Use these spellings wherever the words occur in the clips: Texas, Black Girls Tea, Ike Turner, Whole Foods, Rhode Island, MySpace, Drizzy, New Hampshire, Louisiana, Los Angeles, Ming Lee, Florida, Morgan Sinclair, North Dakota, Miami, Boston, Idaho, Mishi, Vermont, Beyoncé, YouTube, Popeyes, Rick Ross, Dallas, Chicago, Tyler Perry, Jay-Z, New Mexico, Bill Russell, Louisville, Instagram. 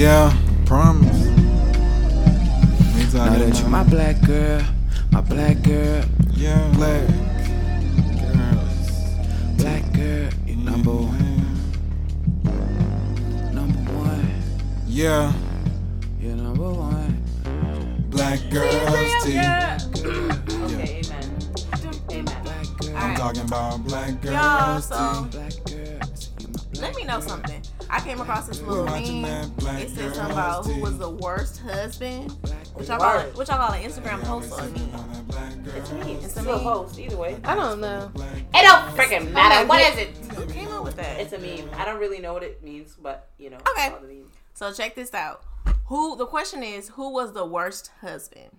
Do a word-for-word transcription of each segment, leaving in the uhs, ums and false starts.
Yeah, promise. Now that you my black girl, my black girl. Yeah, black girls. Black girl, you number one. Number one. Yeah. You're number one. Black girls tea. Okay, amen. Amen. I'm talking about black girls tea. Let me know something. I came across this little meme. It said something about who was the worst husband. Which y'all call it, which y'all call an Instagram post or a meme? It's me. It's a meme. It's a post, either way. I don't know. It don't freaking matter. What is it? Who came up with that? It's a meme. I don't really know what it means, but you know. Okay. So check this out. Who? The question is, who was the worst husband?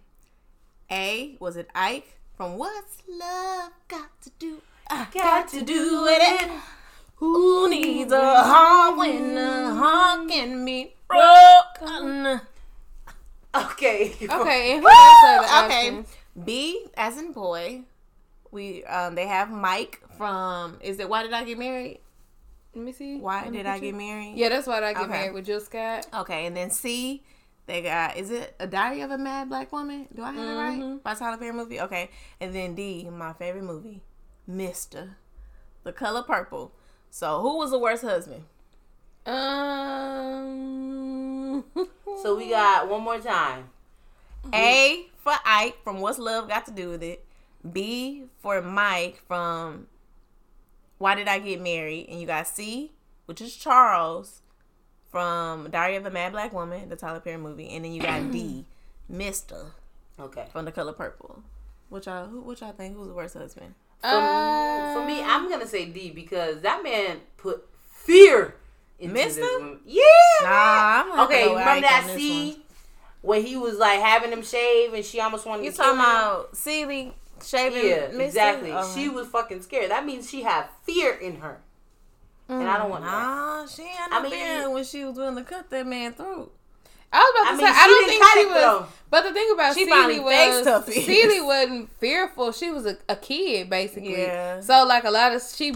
A, was it Ike from What's Love Got to Do? I got to do with it. Who needs a hard winner? Hard can be broken. Okay. Okay. Woo! Okay. B, as in boy, we um they have Mike from. Is it Why Did I Get Married? Let me see. Why Did I Get Married? Yeah, that's Why Did I Get Married with Jill Scott. Okay, and then C, they got. Is it A Diary of a Mad Black Woman? Do I have it right? By Tyler Perry movie. Okay, and then D, my favorite movie, Mister The Color Purple. So, who was the worst husband? Um. So, we got one more time. A for Ike from What's Love Got to Do With It. B for Mike from Why Did I Get Married? And you got C, which is Charles from Diary of a Mad Black Woman, the Tyler Perry movie. And then you got D, Mister Okay. From The Color Purple. What y'all, who, what y'all think? Who's the worst husband? For, uh, for me, I'm gonna say D because that man put fear into this woman. Yeah, nah, man. I'm not okay. Remember Ike that C when he was like having him shave and she almost wanted you to kill him. You talking about Celie shaving? Yeah, Mister Exactly. Uh-huh. She was fucking scared. That means she had fear in her, mm, and I don't want nah, that. She had no I mean, fear when she was willing to cut that man throat. I was about to I say mean, I don't think she was, but the thing about Celie was Celie wasn't fearful. She was a, a kid basically, yeah. So like a lot of she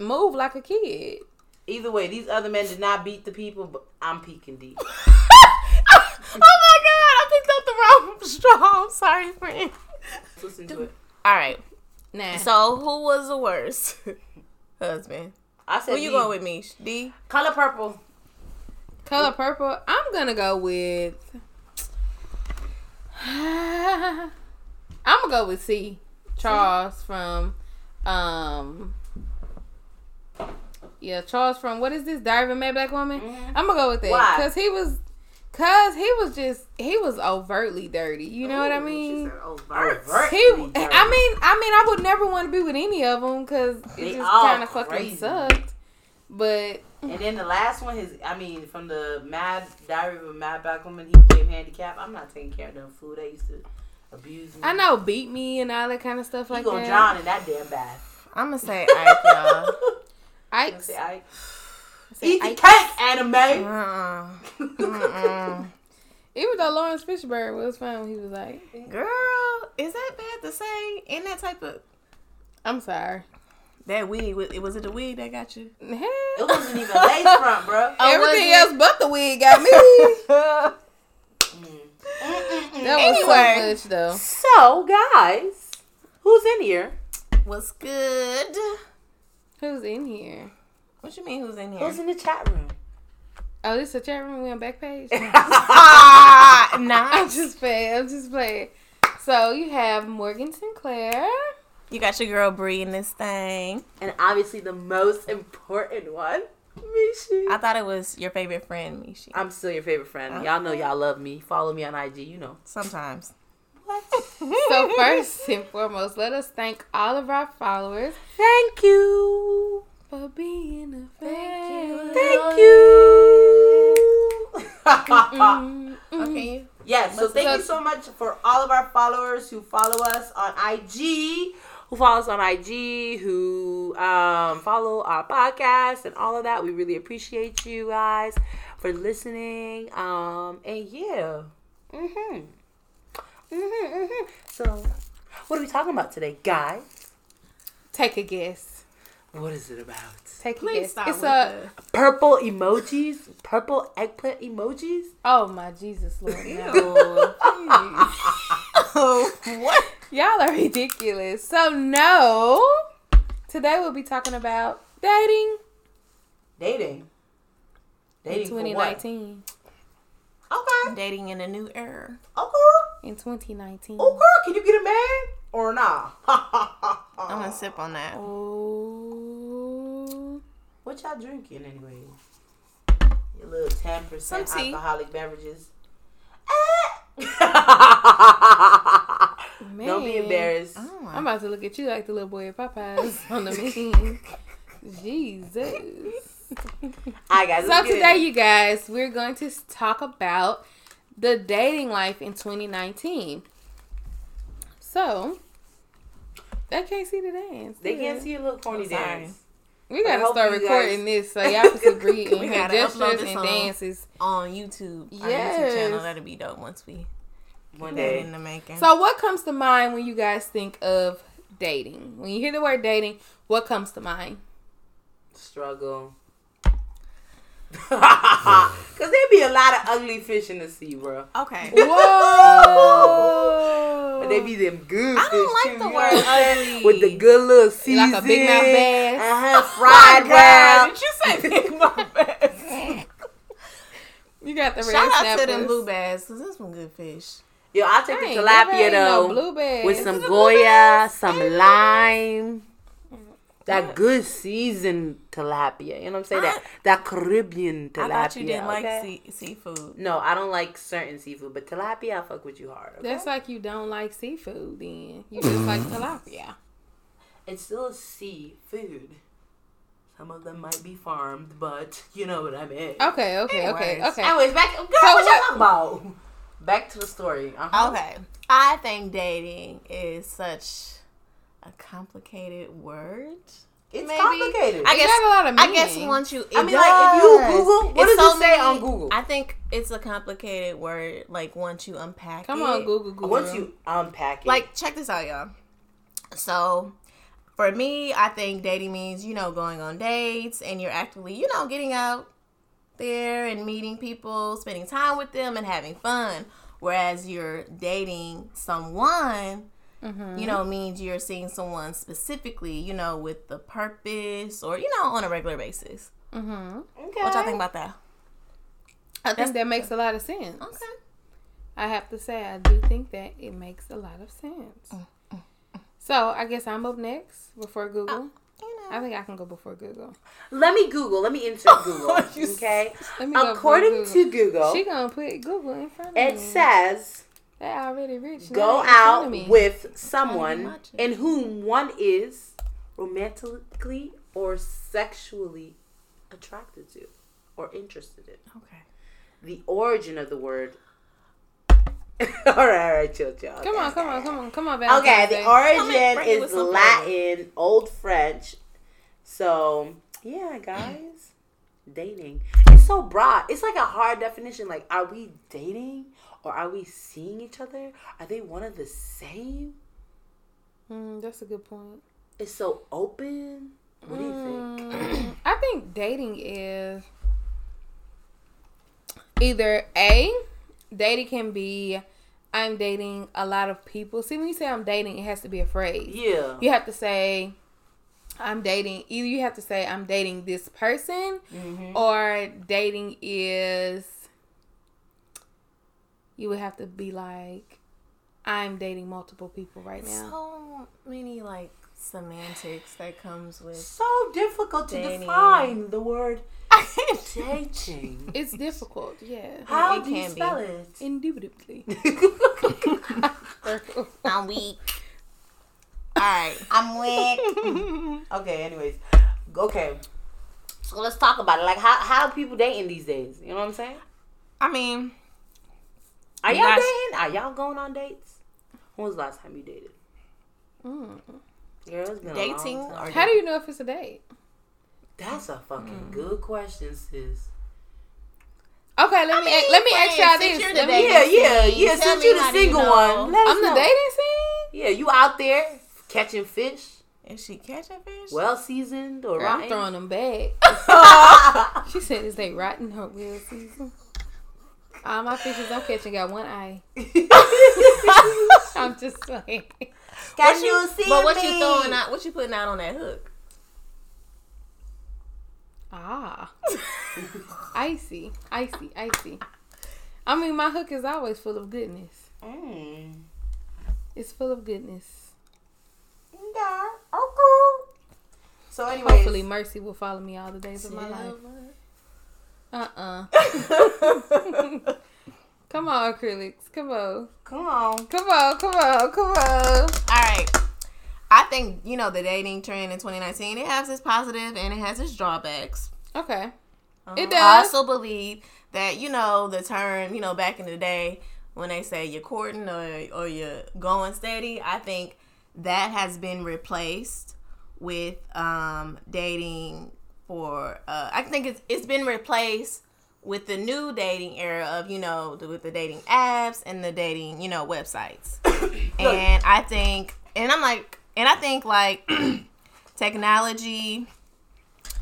moved like a kid. Either way, these other men did not beat the people, but I'm peeking deep. Oh my god, I picked up the wrong straw. I'm sorry, friend. Let's listen to it. All right, now. Nah. So who was the worst husband? I said. Who D. You going with, Mish? D. Color Purple. Color Purple. I'm gonna go with. I'm gonna go with C. Charles from, um. Yeah, Charles from what is this? Diary of a Mad Black Woman. Mm-hmm. I'm gonna go with that. Why? Cause he was, cause he was just he was overtly dirty. You know Ooh, what I mean? She said overtly he, dirty. I mean, I mean, I would never want to be with any of them because it just kind of fucking sucked. But. And then the last one, his I mean, from the Mad Diary of a Mad Black Woman, he became handicapped. I'm not taking care of them food. They used to abuse me. I know, beat me and all that kind of stuff you like that. You gonna drown in that damn bath. I'm gonna say Ike, y'all. Ike. Say Ike. Eat the cake, anime. Uh-uh. Mm-mm. Even though Lawrence Fishburne was fine when he was like, girl, is that bad to say in that type of? I'm sorry. That wig, was it, was it the wig that got you? It wasn't even lace front, bro. Everything else but the wig got me. mm. That anyway, was so much, though. So, guys, who's in here? What's good? Who's in here? What you mean, who's in here? Who's in the chat room? Oh, this is a chat room? We on back page? Ah, nice. I'm just playing. I'm just playing. So, you have Morgan Sinclair. You got your girl Bree in this thing. And obviously the most important one, Mishi. I thought it was your favorite friend, Mishi. I'm still your favorite friend. Okay. Y'all know y'all love me. Follow me on I G, you know. Sometimes. What? So first and foremost, let us thank all of our followers. Thank you for being a fan. Thank you. Thank you. Okay. Yes, so thank you so much for all of our followers who follow us on I G. Who follow us on I G, who um, follow our podcast and all of that. We really appreciate you guys for listening. Um, and yeah. Mm-hmm. Mm-hmm, mm-hmm. So, what are we talking about today, guys? Take a guess. What is it about? Take Please a guess. Stop it's a it. Purple emojis, purple eggplant emojis. Oh my Jesus, Lord! Ew. Oh, what? Y'all are ridiculous. So no, today we'll be talking about dating. Dating. Dating in twenty nineteen. For what? Okay. Dating in a new era. Okay. In twenty nineteen. Oh, girl, can you get a man or not? I'm gonna sip on that. Oh. What y'all drinking anyway? Your little ten percent alcoholic beverages. Man. Don't be embarrassed. Oh. I'm about to look at you like the little boy at Popeyes on the meme. Jesus. All right, guys, so today, you guys, we're going to talk about the dating life in twenty nineteen. So, they can't see the dance. They can't see a little corny dance. We gotta start recording this so y'all can agree and have gestures and dances on YouTube. Yes. Our YouTube channel. That'll be dope once we one day in the making. So, what comes to mind when you guys think of dating? When you hear the word dating, what comes to mind? Struggle. Cause there be a lot of ugly fish in the sea, bro. Okay. Whoa. But they be them good fish. I don't like too, the word ugly. With the good little seasoning. Like a big mouth bass. Uh huh. Fried wrap. Did you say big mouth bass? You got the red snappers. Shout out to them blue bass. Cause that's some good fish. Yo, I'll take the tilapia though. No with is some goya, some lime. That good seasoned tilapia. You know what I'm saying? I, that that Caribbean tilapia. I thought you didn't okay? like sea, seafood. No, I don't like certain seafood. But tilapia, I fuck with you hard. Okay? That's like you don't like seafood then. You just like tilapia. It's still seafood. Some of them might be farmed, but you know what I mean. Okay, okay, Anyways. okay, okay. Anyways, back girl, so what y'all talking about? Back to the story. Uh-huh. Okay. I think dating is such... a complicated word. It's maybe. complicated. I guess a lot of I guess once you, it I mean, does. like if you Google, what it's does so it say many, on Google? I think it's a complicated word. Like once you unpack, come it. come on Google, Google. Once you unpack it, like check this out, y'all. So, for me, I think dating means you know going on dates and you're actively you know getting out there and meeting people, spending time with them, and having fun. Whereas you're dating someone. Mm-hmm. You know, means you're seeing someone specifically, you know, with the purpose or, you know, on a regular basis. Mm-hmm. Okay. What y'all think about that? I think That's, that makes a lot of sense. Okay. I have to say, I do think that it makes a lot of sense. Mm-hmm. So, I guess I'm up next before Google. Uh, you know. I think I can go before Google. Let me Google. Let me insert Google. Okay? Let me According Google. to Google. She gonna put Google in front of it me. It says... They already rich. Go out with someone in whom one is romantically or sexually attracted to or interested in. Okay. The origin of the word. all right, all right, chill, chill. Come okay. on, come on, come on, come on, baby. Okay, the origin in, is Latin, Old French. So, yeah, guys, dating. It's so broad. It's like a hard definition. Like, are we dating? Or are we seeing each other? Are they one of the same? Mm, that's a good point. It's so open. What do mm, you think? I think dating is either A, dating can be, I'm dating a lot of people. See, when you say I'm dating, it has to be a phrase. Yeah. You have to say, I'm dating. Either you have to say, I'm dating this person, mm-hmm. or dating is... You would have to be like, I'm dating multiple people right now. So many, like, semantics that comes with So difficult to dating. define the word dating. It's difficult, yeah. How it do can you spell be. it? Indubitably. I'm weak. All right. I'm weak. Okay, anyways. Okay. So let's talk about it. Like, how, how are people dating these days? You know what I'm saying? I mean... Are y'all dating? Are y'all going on dates? When was the last time you dated? Mm. Girl, it's been Dating? a long time. How do you know if it's a date? That's a fucking mm. good question, sis. Okay, let I me mean, let me ask y'all this. Yeah, yeah, yeah. Since you're the single one, I'm the dating scene. Yeah, you out there catching fish, Is she catching fish? Well seasoned or Girl, rotten? I'm throwing them back. She said, is they rotten or well seasoned? All my fishes I'm catching got one eye. I'm just saying. Got what you see. But what me? you throwing out? What you putting out on that hook? Ah, icy, icy, icy. I mean, my hook is always full of goodness. Mm. It's full of goodness. Yeah. Okay. So anyway, hopefully mercy will follow me all the days of my life. Uh uh. Come on, acrylics. Come on. Come on. Come on. Come on. Come on. All right. I think, you know, the dating trend in twenty nineteen, it has its positive and it has its drawbacks. Okay. Um, it does. I also believe that, you know, the term, you know, back in the day when they say you're courting or, or you're going steady, I think that has been replaced with um, dating for, uh, I think it's it's been replaced with the new dating era of, you know, the, with the dating apps and the dating, you know, websites. and I think, and I'm like, and I think, like, technology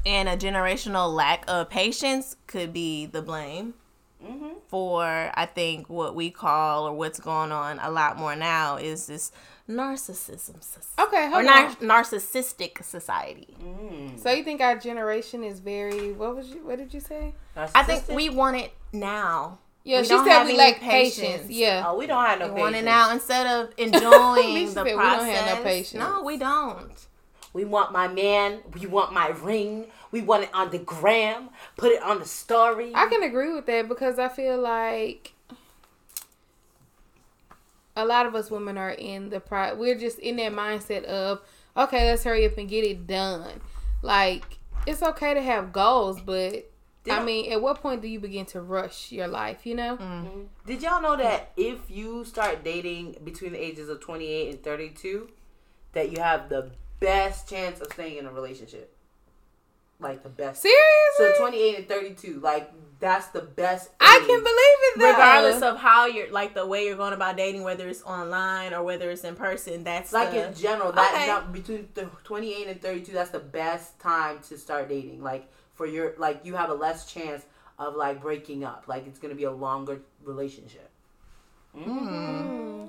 and a generational lack of patience could be the blame mm-hmm. for, I think, what we call or what's going on a lot more now is this narcissism society. Okay, hold or nar- on. narcissistic society. Mm. So you think our generation is very, what was you, what did you say? I think we want it now. Yeah, we she said we lack patience. patience. Yeah. Oh, we don't have no we patience. We want it now instead of enjoying the process. We don't have no patience. No, we don't. We want my man. We want my ring. We want it on the gram. Put it on the story. I can agree with that because I feel like a lot of us women are in the... Pro- we're just in that mindset of, okay, let's hurry up and get it done. Like, it's okay to have goals, but... Did I mean, at what point do you begin to rush your life, you know? Mm-hmm. Did y'all know that if you start dating between the ages of twenty-eight and thirty-two, that you have the best chance of staying in a relationship? Like, the best. Seriously? So, twenty-eight and thirty-two, like, that's the best age. I can believe it, though. Regardless of how you're, like, the way you're going about dating, whether it's online or whether it's in person, that's Like, the, in general, that, okay. that between the twenty-eight and thirty-two, that's the best time to start dating, like... For your like, you have a less chance of like breaking up. Like it's gonna be a longer relationship. Mm-hmm.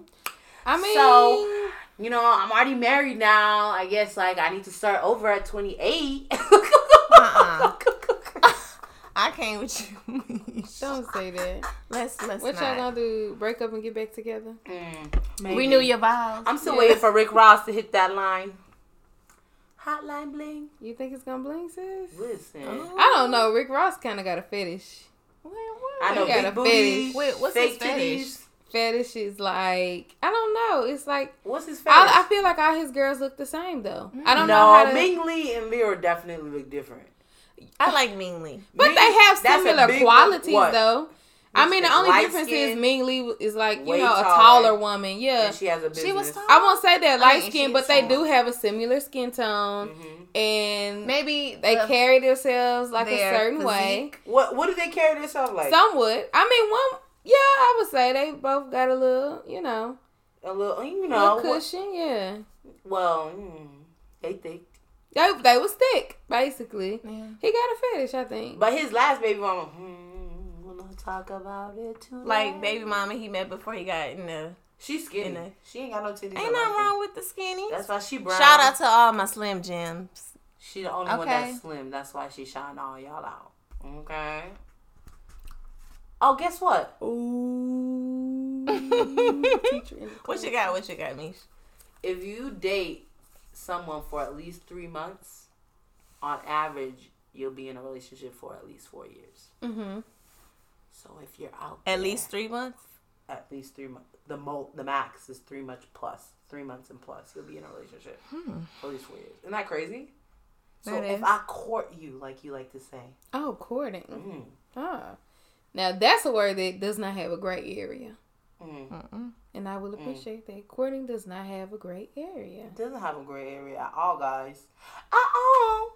I mean, so you know, I'm already married now. I guess like I need to start over at twenty-eight. uh-uh. I can't with you. Don't say that. Let's let's. What not. Y'all gonna do? Break up and get back together? Mm, Renew your vows. I'm still yes. waiting for Rick Ross to hit that line. Hotline bling. You think it's gonna bling, sis? Listen. Oh. I don't know. Rick Ross kind of got a fetish. Well, what? I know. He got a booties, fetish. Wait, what's his fetish? Titties. Fetish is like, I don't know. It's like. What's his fetish? I, I feel like all his girls look the same, though. Mm. I don't no, know how to. No, Ming Lee and Lyra definitely look different. I like Ming Lee. But Ming, they have similar qualities, one. though. Which I mean, the only difference skin, is Ming Lee is like, you know, a taller, taller woman. Yeah. And she has a business. She was tall. I won't say they're light I mean, skinned, but they do have a similar skin tone. Mm-hmm. And maybe they the, carry themselves like a certain physique. way. What What do they carry themselves like? Some would. I mean, one, yeah, I would say they both got a little, you know. A little, you know. A little cushion, what, yeah. Well, mm, they thick. They, they was thick, basically. Yeah. He got a fetish, I think. But his last baby mama, hmm. Talk about it too. Like baby mama he met before he got in the. She's skinny. In the, she ain't got no titties. Ain't nothing wrong with the skinny. That's why she brown. Shout out to all my slim gems. She the only okay. one that's slim. That's why she shine all y'all out. Okay. Oh, guess what? Ooh. What you got? What you got, Mish? If you date someone for at least three months, on average, you'll be in a relationship for at least four years. Mm-hmm. So if you're out at there, least three months, at least three months, the mo the max is three months plus three months and plus you'll be in a relationship hmm. at least four years. Isn't that crazy? That so is. If I court you, like you like to say, oh courting, mm. ah, now that's a word that does not have a gray area, mm. and I will appreciate mm. that. Courting does not have a gray area. It doesn't have a gray area at all, guys. Uh oh.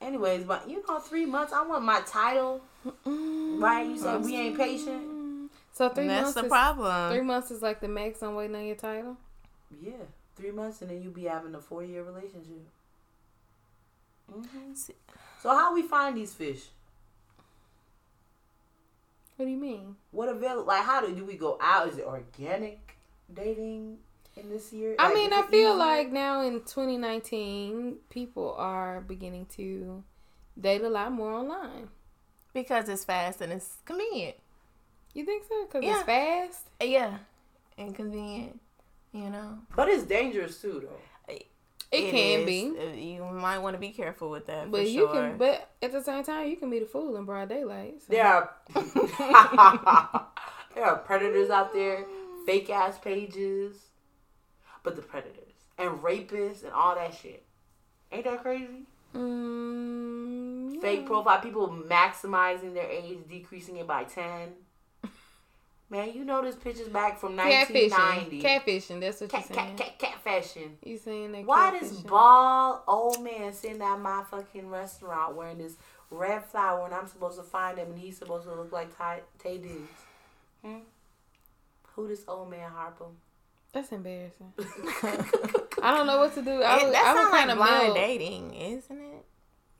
Anyways, but you know, three months. I want my title, mm-hmm. right? You said we ain't patient, so three and that's months. That's the is, problem. Three months is like the max on waiting on your title. Yeah, three months and then you be having a four year relationship. Mm-hmm. So how we find these fish? What do you mean? What avail? Like, how do, do we go out? Is it organic dating in this year? I like, mean, I feel easy? Like now in twenty nineteen, people are beginning to date a lot more online. Because it's fast and it's convenient. You think so? Because yeah. it's fast? Yeah. And convenient, you know. But it's dangerous, too, though. It, it can is. be. You might want to be careful with that, but for you sure. can. But at the same time, you can be the fool in broad daylight. So. There, are, there are predators out there, fake-ass pages, but the predators. And rapists and all that shit. Ain't that crazy? Mm, yeah. Fake profile people maximizing their age, decreasing it by ten. Man, you know this picture's back from nineteen ninety. Catfishing, catfishing, that's what cat, you're saying. Cat, cat, catfishing. You saying that? Why catfishing? This bald old man sitting at my fucking restaurant wearing this red flower, and I'm supposed to find him, and he's supposed to look like Ty, Tay Diggs? Hmm? Who this old man Harper? That's embarrassing. I don't know what to do. I it, was, that sounds like blind dating, isn't it?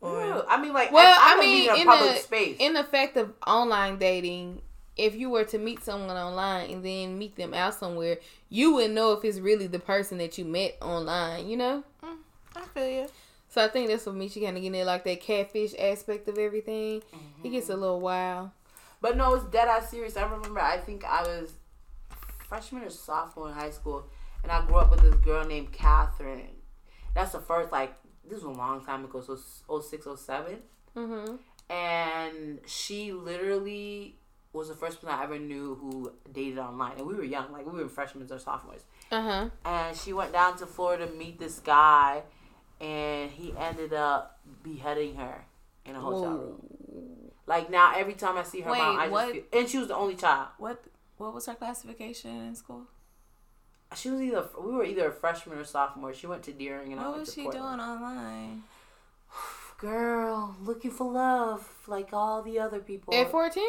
Or, yeah. I mean, like, well, I, I, I mean, in, in a public a, space, in effect of online dating. If you were to meet someone online and then meet them out somewhere, you wouldn't know if it's really the person that you met online, you know? Mm, I feel you. So I think that's what Mishi kind of getting at, like that catfish aspect of everything. Mm-hmm. It gets a little wild. But no, it's dead-ass serious. I remember, I think I was freshman or sophomore in high school, and I grew up with this girl named Catherine. That's the first, like, this was a long time ago, so oh six, oh seven. Mm-hmm. And she literally was the first person I ever knew who dated online. And we were young. Like, we were freshmen or sophomores. Uh-huh. And she went down to Florida to meet this guy. And he ended up beheading her in a hotel Whoa. room. Like, now every time I see her Wait, mom, I what? just feel... And she was the only child. What What was her classification in school? She was either... We were either a freshman or sophomore. She went to Deering and what I went to What was she Portland. doing online? Girl, looking for love like all the other people. At fourteen?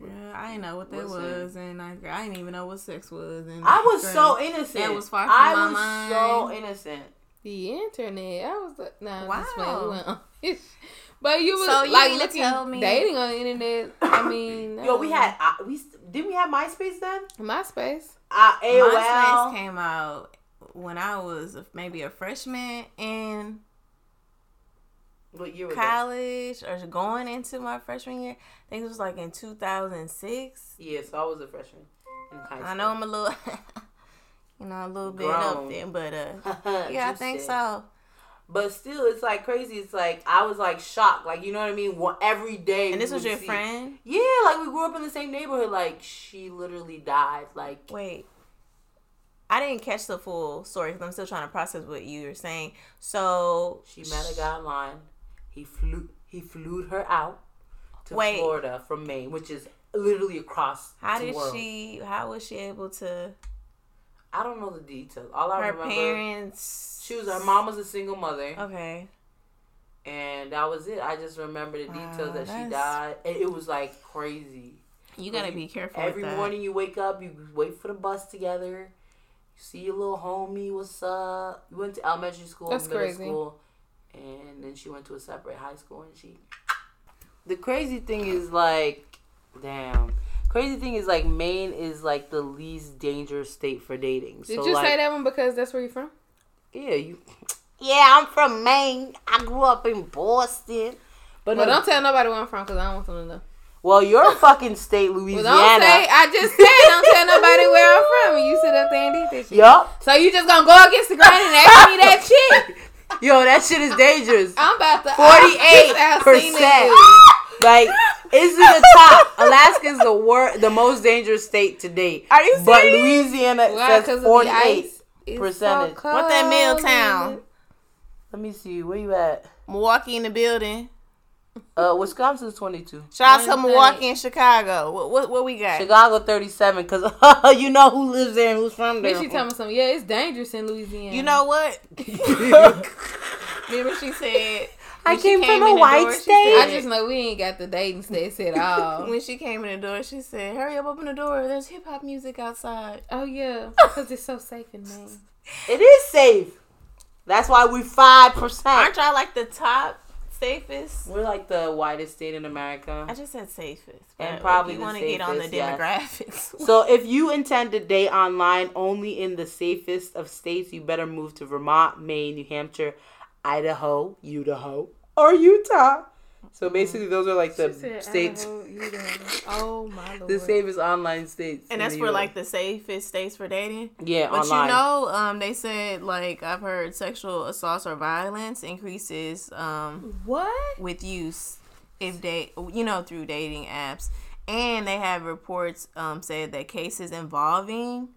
Yeah, I didn't know what that was, and I, I didn't even know what sex was. And I was girl, so innocent. That was far from I my mind. I was so innocent. The internet. I was like, nah, wow. That's what you went on. But you was so you like looking, tell me. dating on the internet. I mean, yo, we had I, we didn't we have MySpace then? MySpace. Uh, A O L. MySpace came out when I was maybe a freshman in what year was college that? Or going into my freshman year. I think it was like in two thousand six. Yeah, so I was a freshman in high school. I know I'm a little, you know, a little Grown. bit up there, but uh, yeah, I think so. But still, it's like crazy. It's like I was like shocked, like you know what I mean. Well, every day, and this was your see, friend. Yeah, like we grew up in the same neighborhood. Like she literally died. Like wait, I didn't catch the full story because I'm still trying to process what you were saying. So she met a guy online. He flew. He flew her out to Wait. Florida from Maine, which is literally across how the world. How did she? How was she able to? I don't know the details. All I her remember, parents. She was. Her mom was a single mother. Okay. And that was it. I just remember the details wow, that she died. And it was like crazy. You gotta like, be careful. Every with that. morning you wake up, you wait for the bus together. You see your little homie. What's up? You went to elementary school, That's middle crazy. school. And then she went to a separate high school, and she... The crazy thing is, like... Damn. Crazy thing is, like, Maine is, like, the least dangerous state for dating. Did so, you like, say that one because that's where you're from? Yeah, you... Yeah, I'm from Maine. I grew up in Boston. But well, no, don't tell nobody where I'm from, because I don't want them to know. Well, your fucking state, Louisiana. Well, don't say... I just said don't tell nobody where I'm from, and you sit up there and eat this shit. Yup. So you just gonna go against the grain and ask me that shit? Yo, that shit is dangerous. I'm about to forty-eight percent. Like, it's in the top. Alaska is the wor- the most dangerous state to date. Are you serious? But Louisiana wow, says forty-eight percent. So what that Milltown? Let me see. Where you at? Milwaukee in the building. Uh, Wisconsin's twenty-two. Shout out to Milwaukee and Chicago. What, what what we got? Chicago thirty-seven, because uh, you know who lives there and who's from there. Mishi tell me something. Yeah, it's dangerous in Louisiana. You know what? Remember she said... I came, came from a white door, state. Said, I just know we ain't got the dating states at all. When she came in the door, she said, hurry up, open the door. There's hip-hop music outside. Oh, yeah, because it's so safe in Maine. It is safe. That's why we five percent. Aren't y'all like the top safest? We're like the widest state in America. I just said safest. And probably you want to get on the demographics. Yes. So if you intend to date online only in the safest of states, you better move to Vermont, Maine, New Hampshire, Idaho, Utah, or Utah. So basically, those are like the states. Idaho, oh my lord! The safest online states, and that's for like the safest states for dating. Yeah, but online. But you know, um, they said like I've heard sexual assaults or violence increases. Um, what with use if they, you know, through dating apps, and they have reports um said that cases involving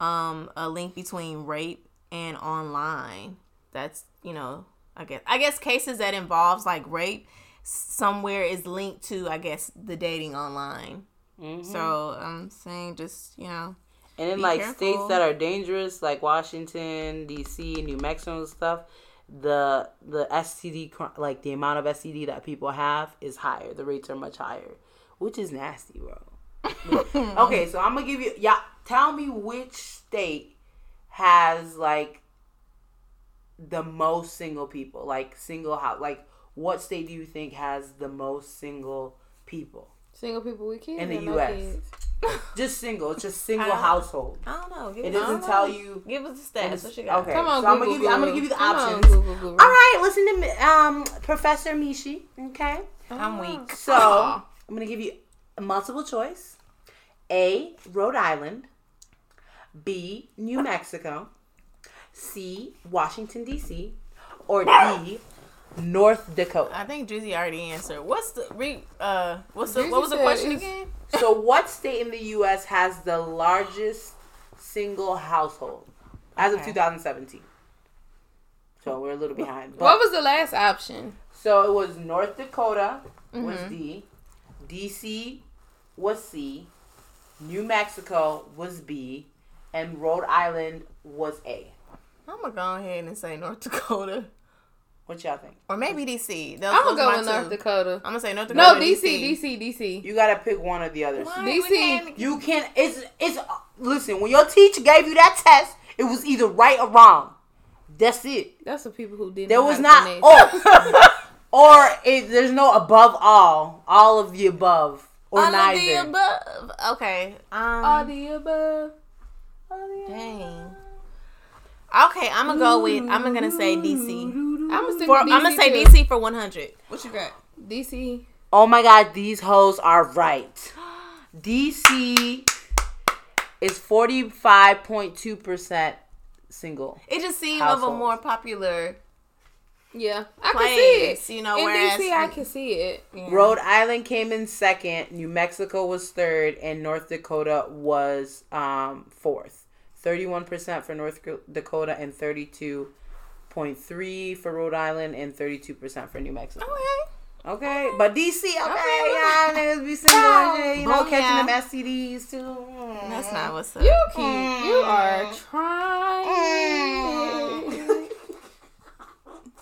um a link between rape and online. That's you know, I guess I guess cases that involves like rape. Somewhere is linked to, I guess, the dating online. Mm-hmm. So I'm saying just, you know, and in like careful. States that are dangerous, like Washington, D C, New Mexico and stuff, the the S T D, like the amount of S T D that people have is higher. The rates are much higher, which is nasty, bro. Okay, so I'm gonna give you, yeah. Tell me which state has like the most single people, like single house, like. What state do you think has the most single people? Single people with kids? In the U S Just single. It's just single I household. I don't know. Give it doesn't know. Tell you. Give us the stats. What you got? Okay. Come on, so Google, I'm going to give you, I'm gonna give you the Come options. On, Google, Google. All right. Listen to um, Professor Mishi. Okay? Oh. I'm weak. So, oh. I'm going to give you multiple choice. A, Rhode Island. B, New Mexico. C, Washington, D C. Or D, North Dakota. I think Drizzy already answered. What's the re, uh? What's the, what was the question again? So, what state in the U S has the largest single household as okay. of two thousand seventeen? So we're a little behind. But what was the last option? So it was North Dakota was mm-hmm. D, D C was C, New Mexico was B, and Rhode Island was A. I'm gonna go ahead and say North Dakota. What y'all think? Or maybe D C. Those, I'm going to go with North two. Dakota. I'm going to say North Dakota. No, D C, D C, D C. You got to pick one or the other. D C. You can't. It's, it's, uh, listen, when your teacher gave you that test, it was either right or wrong. That's it. That's the people who didn't. There was not. Or, or it, there's no above all. All of the above. Or all neither. All of the above. Okay. Um, all the above. All the dang. Above. Okay, I'm going to go with, I'm going to say D C. I'm gonna, for, I'm gonna say D C for one hundred. What you got? D C. Oh my God, these hoes are right. D C is forty-five point two percent single. It just seems of a more popular. Yeah, I place, can see it. You know, in whereas D C, I can see it. Yeah. Rhode Island came in second. New Mexico was third, and North Dakota was um, fourth. thirty-one percent for North Dakota and thirty-two. zero point three for Rhode Island and thirty-two percent for New Mexico. Okay. Okay. Okay. But D C, okay. Y'all okay. Niggas be single and shit. You know, catching them S T Ds too. Mm. That's not what's up. You keep. Mm. You are trying. Mm.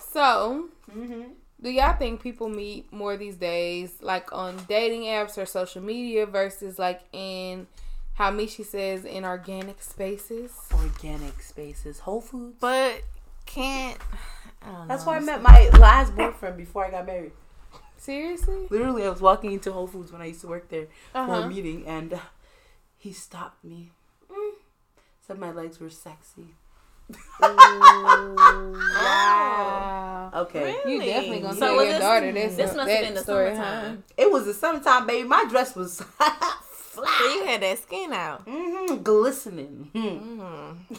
So, mm-hmm. do y'all think people meet more these days, like on dating apps or social media versus like in... how Mishi says, in organic spaces? Organic spaces. Whole Foods. But... can't I don't that's know. Why I met my last boyfriend before I got married. Seriously? Literally, I was walking into Whole Foods when I used to work there uh-huh. for a meeting, and uh, he stopped me. Mm. Said my legs were sexy. Wow. Okay. Really? You definitely gonna so tell your this, daughter this. This must have been the story, summertime. Huh? It was the summertime, baby. My dress was flat. So you had that skin out. Mm-hmm. Glistening. Mm-hmm.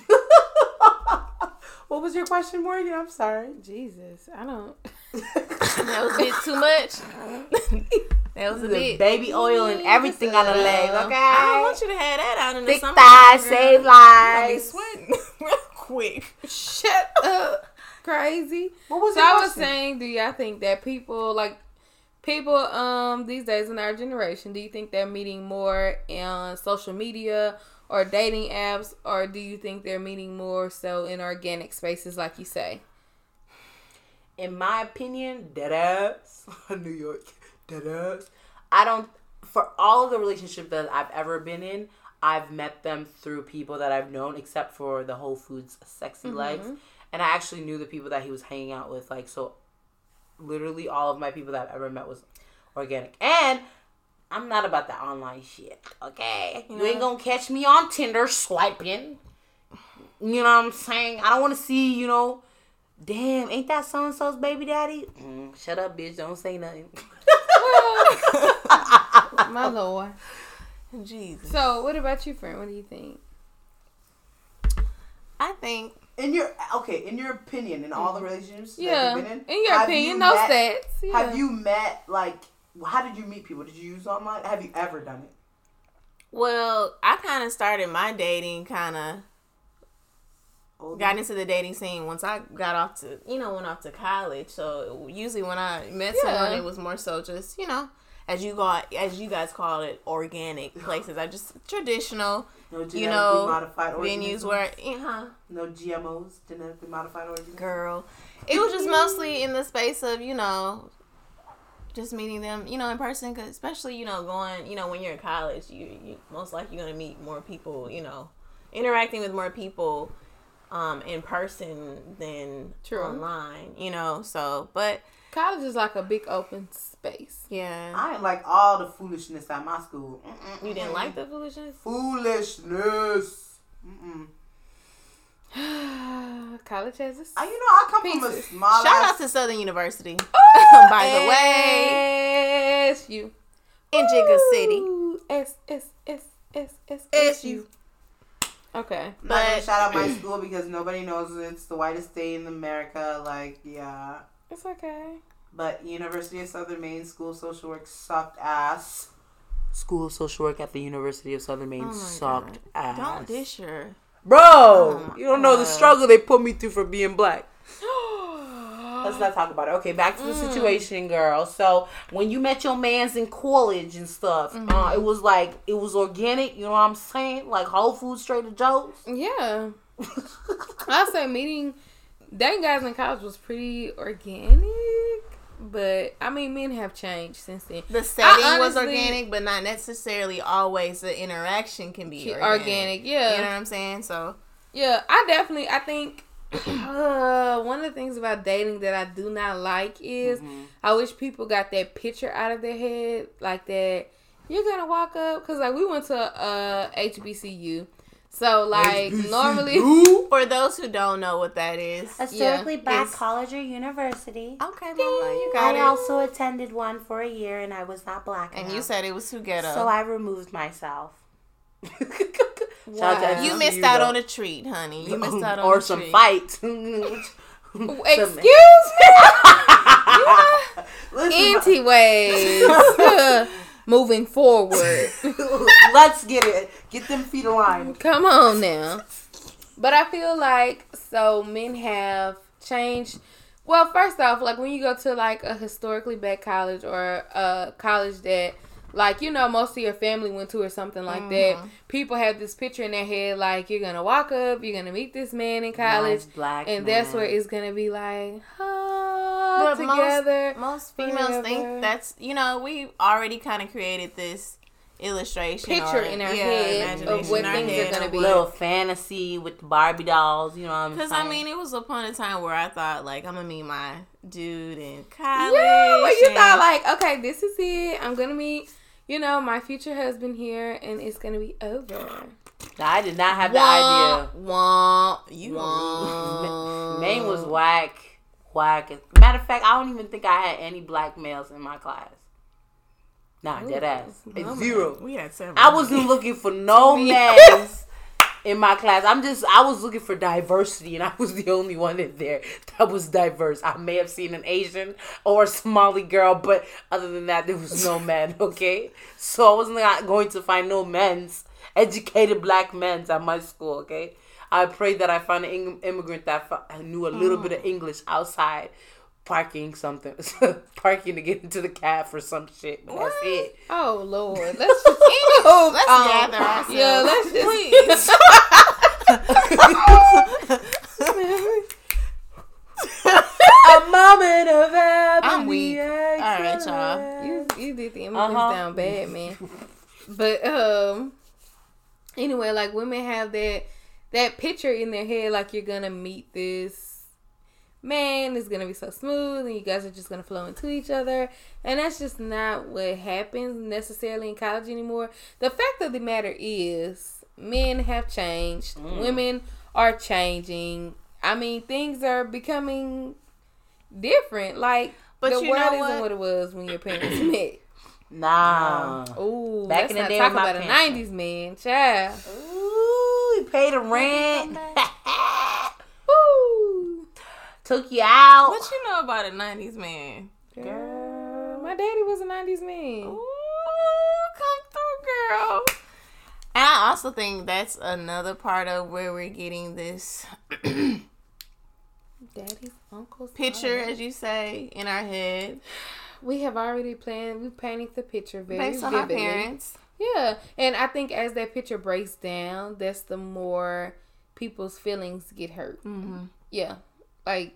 What was your question, Morgan? I'm sorry. Jesus, I don't. That was a bit too much. That was a bit. Baby oil and everything on the leg, okay? I don't want you to have that out in the summer. Thick thighs, save lives. You're gonna be sweating real quick. Shut up. Crazy. What was so I was saying, do y'all think that people, like, people um these days in our generation, do you think they're meeting more on social media or dating apps, or do you think they're meeting more so in organic spaces, like you say? In my opinion, dead ass. New York, dead ass. I don't, for all of the relationships that I've ever been in, I've met them through people that I've known, except for the Whole Foods Sexy mm-hmm. Likes. And I actually knew the people that he was hanging out with. Like, so literally all of my people that I've ever met was organic. And I'm not about that online shit, okay? You, know, you ain't gonna catch me on Tinder swiping. You know what I'm saying? I don't want to see, you know, damn, ain't that so-and-so's baby daddy? Mm, shut up, bitch. Don't say nothing. My Lord. Jesus. So, what about you, friend? What do you think? I think... In your okay, in your opinion, in all the relationships yeah. that you've been in, in your opinion, you no met, stats. Yeah. Have you met like? How did you meet people? Did you use online? Have you ever done it? Well, I kind of started my dating, kind of got into the dating scene once I got off to you know went off to college. So usually when I met yeah. someone, it was more so just you know as you got as you guys call it organic places. I just traditional. No genetically you know, modified organisms. Venues where, uh-huh. No G M Os, genetically modified organisms. Girl. It was just mostly in the space of, you know, just meeting them, you know, in person. Cause especially, you know, going, you know, when you're in college, you, you most likely you're going to meet more people, you know, interacting with more people um, in person than True. Online, you know, so, but. College is like a big open space. Yeah. I didn't like all the foolishness at my school. Mm-mm. You didn't like the foolishness? Foolishness. Mm-mm. College has a... Uh, you know, I come Pieces. From a small... Shout ass... out to Southern University. By the way. S U. In Jigga City. S S S S S S U. Okay. I'm not going to shout out my school because nobody knows it's the whitest state in America. Like, yeah... It's okay. But University of Southern Maine, School of Social Work sucked ass. School of Social Work at the University of Southern Maine oh sucked God. Ass. Don't dish her. Bro, oh you don't God. Know the struggle they put me through for being black. Let's not talk about it. Okay, back to the mm. situation, girl. So, when you met your mans in college and stuff, mm-hmm. uh, it was like, it was organic, you know what I'm saying? Like Whole Foods, Trader Joe's. Yeah. I say meeting... Dating guys in college was pretty organic, but I mean, men have changed since then. The setting honestly, was organic, but not necessarily always the interaction can be organic. Organic, yeah. You know what I'm saying? So, yeah, I definitely, I think uh, one of the things about dating that I do not like is mm-hmm. I wish people got that picture out of their head, like that you're gonna walk up, because like we went to uh, H B C U. So, like, H B C U? Normally... For those who don't know what that is... Historically yeah, black college or university. Okay, Mama, you got I it. I also attended one for a year, and I was not black And enough. You said it was too ghetto. So I removed myself. Wow. You missed you out though. On a treat, honey. You missed out on or a treat. Or some fight. Excuse me? Anyways... Moving forward. Let's get it. Get them feet aligned. Come on now. But I feel like, so men have changed. Well, first off, like when you go to like a historically black college or a college that like, you know, most of your family went to or something like mm-hmm. that. People have this picture in their head like you're going to walk up, you're going to meet this man in college. Nice black and man. That's where it's going to be like, huh, together. Most, most females forever. Think that's, you know, we already kind of created this illustration. Picture or, in our yeah, head of what things are going to be. A little fantasy with the Barbie dolls, you know what I'm saying? Because, I mean, it was upon a time where I thought, like, I'm going to meet my dude in college. Yeah, well, you and, thought, like, okay, this is it. I'm going to meet... You know, my future husband here, and it's going to be over. I did not have the wah, idea. Wah, you wah. Name was whack. Whack. Matter of fact, I don't even think I had any black males in my class. Nah, dead ass. It's zero. We had seven. I wasn't looking for no males in my class. I'm just, I was looking for diversity, and I was the only one in there that was diverse. I may have seen an Asian or a Somali girl, but other than that, there was no men, okay? So I wasn't like, going to find no men's, educated black men's at my school, okay? I prayed that I found an ing- immigrant that f- knew a little mm. bit of English outside parking something, parking to get into the cab for some shit, but what? That's it. Oh, Lord. Let's just oh, let's um, gather ourselves. Yeah, let's just... Please. A moment of happiness. I'm weak. All right, y'all. You, you did the immigrants uh-huh. down bad, man. But, um... anyway, like, women have that that picture in their head, like, you're gonna meet this man, it's gonna be so smooth, and you guys are just gonna flow into each other, and that's just not what happens necessarily in college anymore. The fact of the matter is, men have changed, mm. women are changing. I mean, things are becoming different. Like, but the you world know what? Isn't what it was when your parents met. Nah. Ooh, back in the day, talk about the nineties, man. Child. Ooh, you paid the rent. Ooh, took you out. What you know about a nineties man? Girl, girl, my daddy was a nineties man. Ooh, come through, girl. And I also think that's another part of where we're getting this daddy's uncle's picture, daughter, as you say, in our head. We have already planned, we painted the picture very vividly. Based on our parents. Yeah. And I think as that picture breaks down, that's the more people's feelings get hurt. Mm-hmm. Yeah. Like,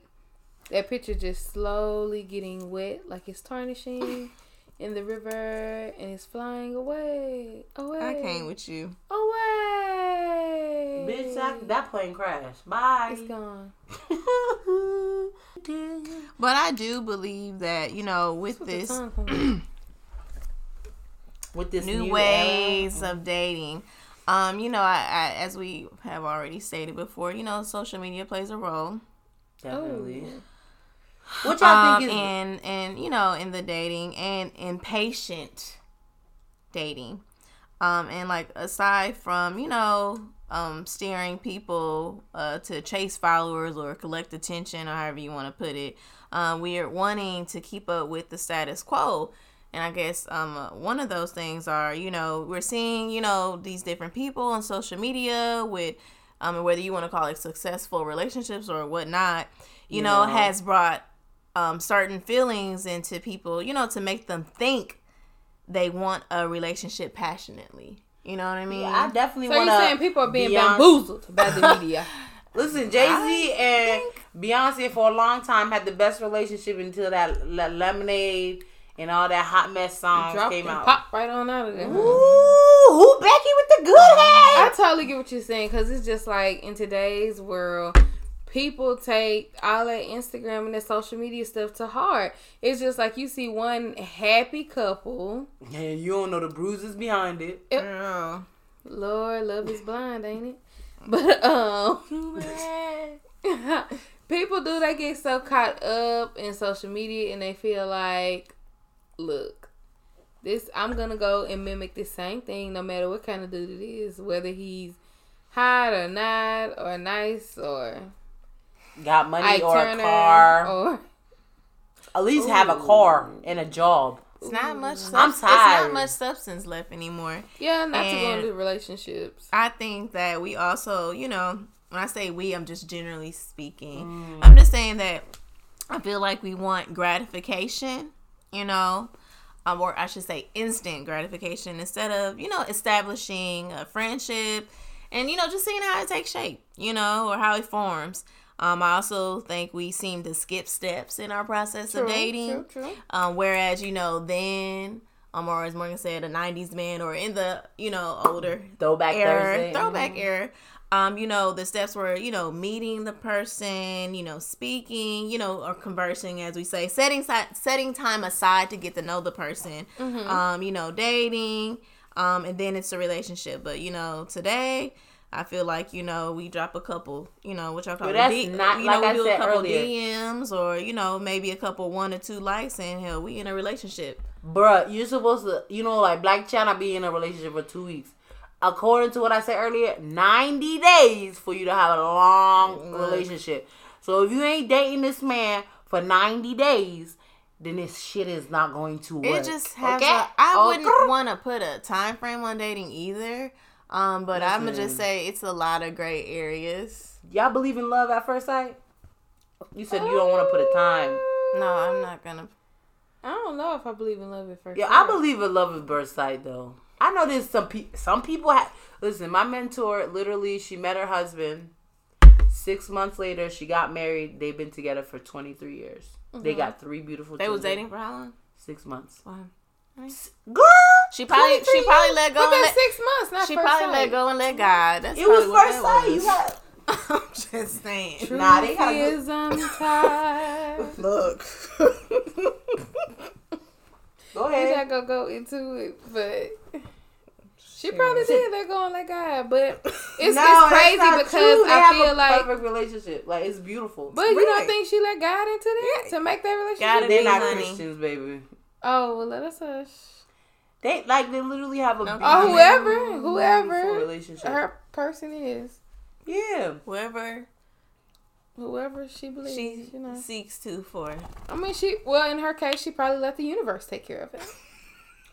that picture just slowly getting wet, like it's tarnishing in the river, and it's flying away. Away. I came with you. Away. Bitch, I, that plane crashed. Bye. It's gone. But I do believe that, you know, with this with this new, new ways era of dating, um, you know, I, I as we have already stated before, you know, social media plays a role. Definitely. Oh. What y'all um, think is and and you know, in the dating and impatient dating, um, and like aside from, you know, um, steering people uh, to chase followers or collect attention, or however you want to put it. Um, we are wanting to keep up with the status quo. And I guess um, uh, one of those things are, you know, we're seeing, you know, these different people on social media with, um, whether you want to call it successful relationships or whatnot, you yeah. know, has brought um, certain feelings into people, you know, to make them think they want a relationship passionately. You know what I mean? Yeah, I definitely want to. So you saying people are being Beyonce- bamboozled by the media? Listen, Jay-Z and Beyonce for a long time had the best relationship until that Lemonade and all that hot mess songs came out. Pop right on out of there. Ooh, who Becky with the good head? I totally get what you're saying, because it's just like in today's world, people take all that Instagram and that social media stuff to heart. It's just like you see one happy couple. Yeah, you don't know the bruises behind it. it yeah. Lord, love is blind, ain't it? But, um, people do, they get so caught up in social media and they feel like, look, this, I'm going to go and mimic this same thing no matter what kind of dude it is, whether he's hot or not, or nice, or got money, Ike or Turner, a car. Or at least Ooh. have a car and a job. It's not much substance. I'm tired. It's not much substance left anymore. Yeah, not and to go into relationships. I think that we also, you know, when I say we, I'm just generally speaking. Mm. I'm just saying that I feel like we want gratification, you know, um, or I should say instant gratification instead of, you know, establishing a friendship and, you know, just seeing how it takes shape, you know, or how it forms. Um, I also think we seem to skip steps in our process true, of dating. True, true. Um, whereas, you know, then, um, or as Morgan said, a nineties man, or in the, you know, older throwback era, throwback mm-hmm. era, um, you know, the steps were, you know, meeting the person, you know, speaking, you know, or conversing, as we say, setting si- setting time aside to get to know the person, mm-hmm. um, you know, dating, um, and then it's a relationship. But, you know, today, I feel like, you know, we drop a couple, you know, what y'all call well, it, not you like know, we I do said a couple earlier. D Ms or, you know, maybe a couple one or two likes and hell, we in a relationship. Bruh, you're supposed to, you know, like Black China be in a relationship for two weeks. According to what I said earlier, ninety days for you to have a long mm-hmm. relationship. So if you ain't dating this man for ninety days, then this shit is not going to work. It just has okay? a, I okay. wouldn't want to put a time frame on dating either. Um, but I'm gonna just say it's a lot of gray areas. Y'all believe in love at first sight? You said you don't want to put a time. No, I'm not gonna. I don't know if I believe in love at first. Yeah, sight. I believe in love at first sight though. I know there's some pe- some people have. Listen, my mentor literally, she met her husband. Six months later, she got married. They've been together for twenty-three years. Mm-hmm. They got three beautiful. They children. Was dating for how long? Six months. Wow. Right. Girl. She probably she probably years? let go. Within six months, not she first probably sight. Let go and let God. That's it was first sight. You got. I'm just saying. Truth nah, they is I'm tired. Look. Go ahead. We're not gonna go into it, but she probably did. They're going like God, but it's, no, it's crazy because I feel a, like perfect relationship, like it's beautiful. But really? You don't think she let God into that yeah. to make that relationship? God, they're not honey. Christians, baby. Oh well, let us hush. They like they literally have a okay. oh whoever whoever relationship her person is. Yeah, whoever, whoever she believes, she you know. seeks to for. I mean, she well in her case, she probably let the universe take care of it,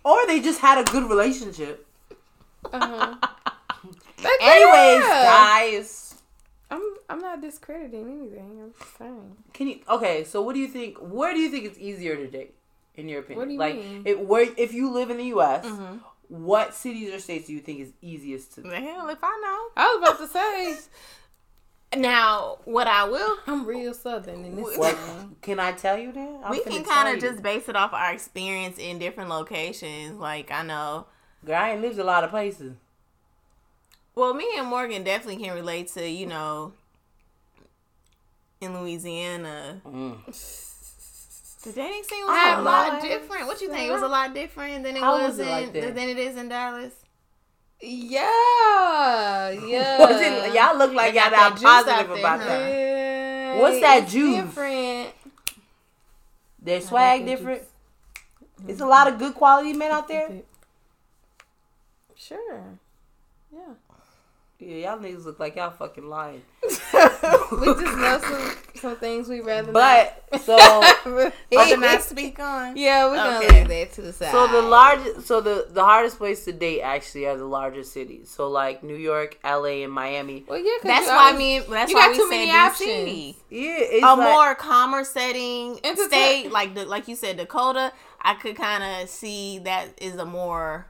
or they just had a good relationship. Uh huh. Anyways, guys, I'm I'm not discrediting anything. I'm just saying. Can you? Okay, so what do you think? Where do you think it's easier to date, in your opinion? What do you like, mean? It, where if you live in the U S. Mm-hmm. What cities or states do you think is easiest to? Hell, if I know. I was about to say. Now, what I will... I'm real Southern in this what, time. Can I tell you that? I'm we can kind of just base it off our experience in different locations. Like, I know... Girl, I ain't lived a lot of places. Well, me and Morgan definitely can relate to, you know, in Louisiana... Mm. The dating scene was I a lot life. different. What you think? It was a lot different than it How was, was it in like than it is in Dallas. Yeah, yeah. Was it, y'all look like y'all not positive there, about huh? that. Yeah, what's that juice? Different. Their swag like different. It's a lot of good quality men out there. Sure. Yeah. Yeah, y'all niggas look like y'all fucking lying. We just know some, some things we'd rather but, not. But, so... Rather not speak on. Yeah, we're okay. going to leave that to the side. So, the largest, so the, the hardest place to date, actually, are the larger cities. So, like, New York, L A, and Miami. Well, yeah, that's why always, I mean... That's you why got we too many options. Yeah, it's a like, more calmer setting state, like the, like you said, Dakota, I could kind of see that is a more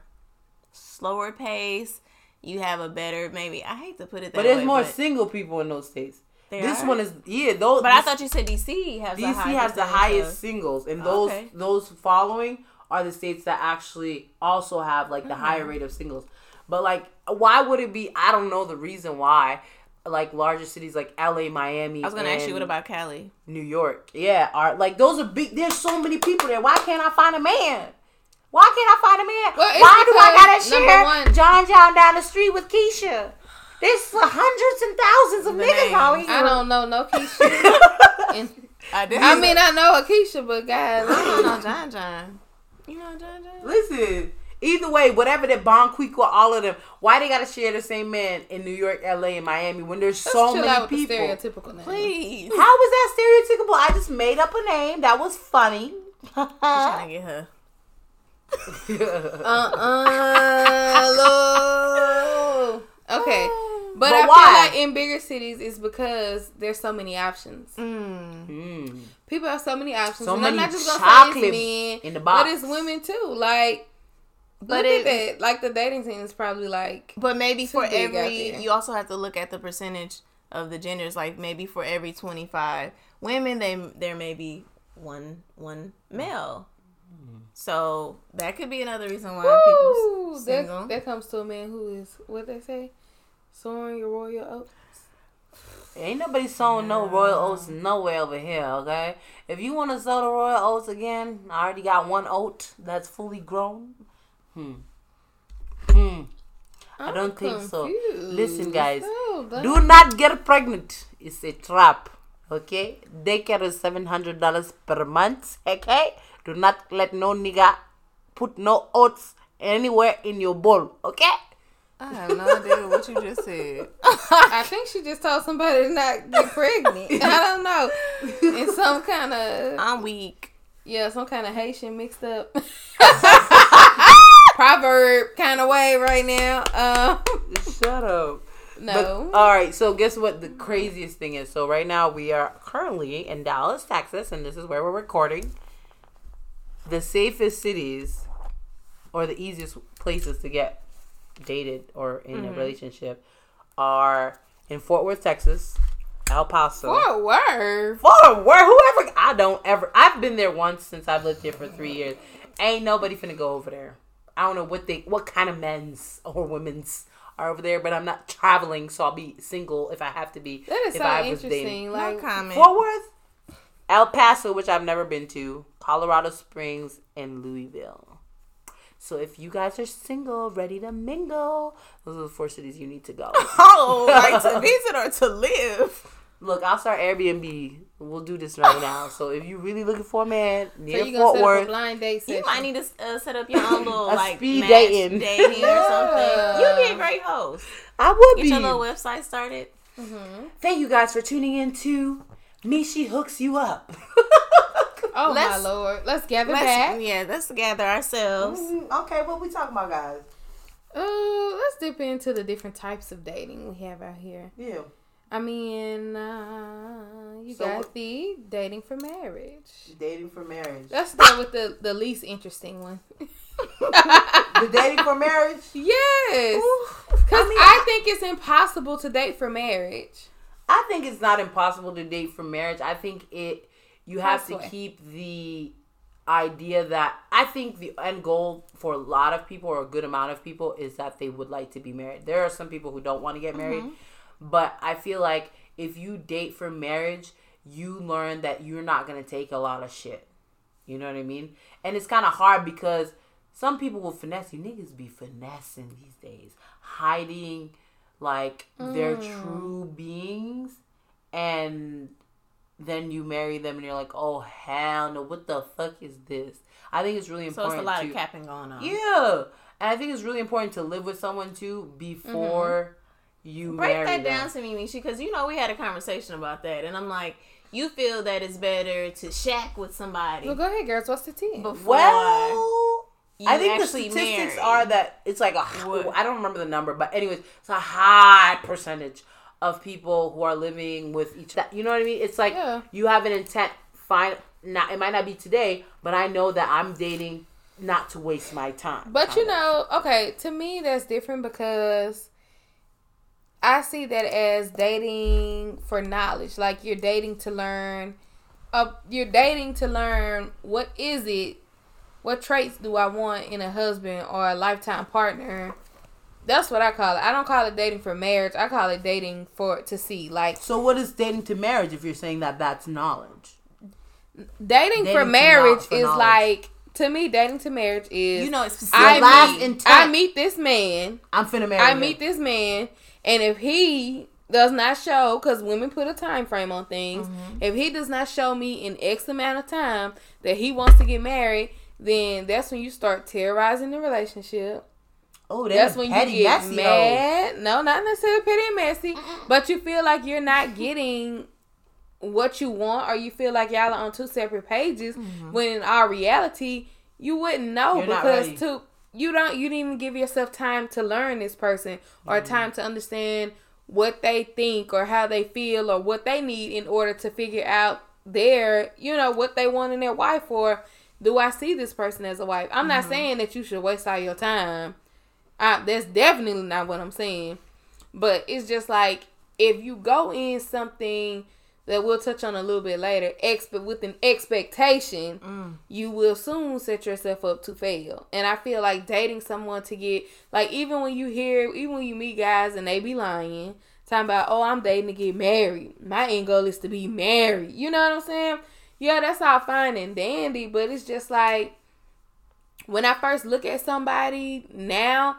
slower pace. You have a better, maybe, I hate to put it that way. But there's way, more but single people in those states. This are. one is, yeah. those. But this, I thought you said D C has D C the highest. D C has the highest of, singles. And those okay. those following are the states that actually also have, like, the mm-hmm. higher rate of singles. But, like, why would it be, I don't know the reason why, like, larger cities like L A, Miami. I was going to ask you, what about Cali? New York. Yeah. Are, like, those are big, there's so many people there. Why can't I find a man? Why can't I find a man? Well, why do I gotta share John John down the street with Keisha? There's hundreds and thousands of niggas out here. I don't know no Keisha. and, I, do. I mean, I know a Keisha, but guys, I don't know John John. You know John John? Listen, either way, whatever that Bonquique or all of them, why they gotta share the same man in New York, L A, and Miami when there's Let's so many out with people? The stereotypical name. Please. How was that stereotypical? I just made up a name that was funny. I'm trying to get her. uh-uh hello. Okay, but, but I why? feel like in bigger cities it's because there's so many options. mm. Mm. People have so many options, so and many I'm not just gonna say it's men in the box, but it's women too, like but look it, at that. Like the dating scene is probably like but maybe for every you also have to look at the percentage of the genders, like maybe for every twenty-five women they there may be one one male. So that could be another reason why Woo! People single. That, that comes to a man who is what they say, sowing your royal oats. Ain't nobody sowing no. no royal oats nowhere over here. Okay, if you want to sow the royal oats again, I already got one oat that's fully grown. Hmm. Hmm. I'm I don't confused. think so. Listen, guys, so do not get pregnant. It's a trap. Okay, daycare is seven hundred dollars per month. Okay. Do not let no nigga put no oats anywhere in your bowl, okay? I have no idea what you just said. I think she just told somebody to not get pregnant. I don't know. In some kind of... I'm weak. Yeah, some kind of Haitian mixed up. Proverb kind of way right now. Um, Shut up. No. But, all right, so guess what the craziest thing is? So right now we are currently in Dallas, Texas, and this is where we're recording. The safest cities or the easiest places to get dated or in mm-hmm. a relationship are in Fort Worth, Texas, El Paso. Fort Worth? Fort Worth. Whoever. I don't ever. I've been there once since I've lived here for three years. Ain't nobody finna go over there. I don't know what they, what kind of men's or women's are over there, but I'm not traveling, so I'll be single if I have to be. That is if so I interesting. Was dating. Like, comment. Fort Worth, El Paso, which I've never been to, Colorado Springs, and Louisville. So if you guys are single, ready to mingle, those are the four cities you need to go. Oh, like to visit or to live. Look, I'll start Airbnb. We'll do this right now. So if you're really looking for a man near so Fort Worth, blind date you might need to uh, set up your own little a like speed dating. dating or something. You'd be a great host. I would Get be. Get your little website started. Mm-hmm. Thank you guys for tuning in to Mishi Hooks You Up. Oh let's, my lord! Let's gather let's, back. Yeah, let's gather ourselves. Mm-hmm. Okay, what we talking about, guys? Uh, let's dip into the different types of dating we have out here. Yeah. I mean, uh, you so got the dating for marriage. Dating for marriage. Let's start with the, the least interesting one. The dating for marriage? Yes. Because I, mean, I, I think it's impossible to date for marriage. I think it's not impossible to date for marriage. I think it you have That's to keep the idea that I think the end goal for a lot of people or a good amount of people is that they would like to be married. There are some people who don't want to get married. Mm-hmm. But I feel like if you date for marriage, you learn that you're not going to take a lot of shit. You know what I mean? And it's kind of hard because some people will finesse you. Niggas be finessing these days. Hiding, like, mm. their true beings. And then you marry them and you're like, oh, hell no. What the fuck is this? I think it's really important. So it's a lot to, of capping going on. Yeah. And I think it's really important to live with someone, too, before... Mm-hmm. You break that down to me, Mishi, because you know we had a conversation about that, and I'm like, you feel that it's better to shack with somebody. Well, go ahead, girls. What's the tea? Before well, you I think the statistics marry. Are that it's like a what? I don't remember the number, but anyways, it's a high percentage of people who are living with each other. You know what I mean? It's like yeah. you have an intent. Fine, not it might not be today, but I know that I'm dating not to waste my time. But kinda. You know, okay, to me that's different because. I see that as dating for knowledge. Like you're dating to learn, uh, you're dating to learn what is it, what traits do I want in a husband or a lifetime partner. That's what I call it. I don't call it dating for marriage. I call it dating for to see. Like so, what is dating to marriage? If you're saying that that's knowledge, dating, dating for marriage for is knowledge. Like. To me, dating to marriage is... You know, it's I last meet, intent. I meet this man. I'm finna marry I him. I meet this man. And if he does not show... Because women put a time frame on things. Mm-hmm. If he does not show me in X amount of time that he wants to get married, then that's when you start terrorizing the relationship. Oh, that's when petty, you get messy, mad. Oh. No, not necessarily petty and messy. Mm-mm. But you feel like you're not getting... what you want, or you feel like y'all are on two separate pages. Mm-hmm. When in all reality, you wouldn't know You're because to you don't you didn't even give yourself time to learn this person or mm-hmm. time to understand what they think or how they feel or what they need in order to figure out their you know what they want in their wife or do I see this person as a wife? I'm mm-hmm. not saying that you should waste all your time. I, that's definitely not what I'm saying. But it's just like if you go in something. That we'll touch on a little bit later, expe- with an expectation, mm. you will soon set yourself up to fail. And I feel like dating someone to get, like, even when you hear, even when you meet guys and they be lying, talking about, oh, I'm dating to get married. My end goal is to be married. You know what I'm saying? Yeah, that's all fine and dandy, but it's just like, when I first look at somebody now,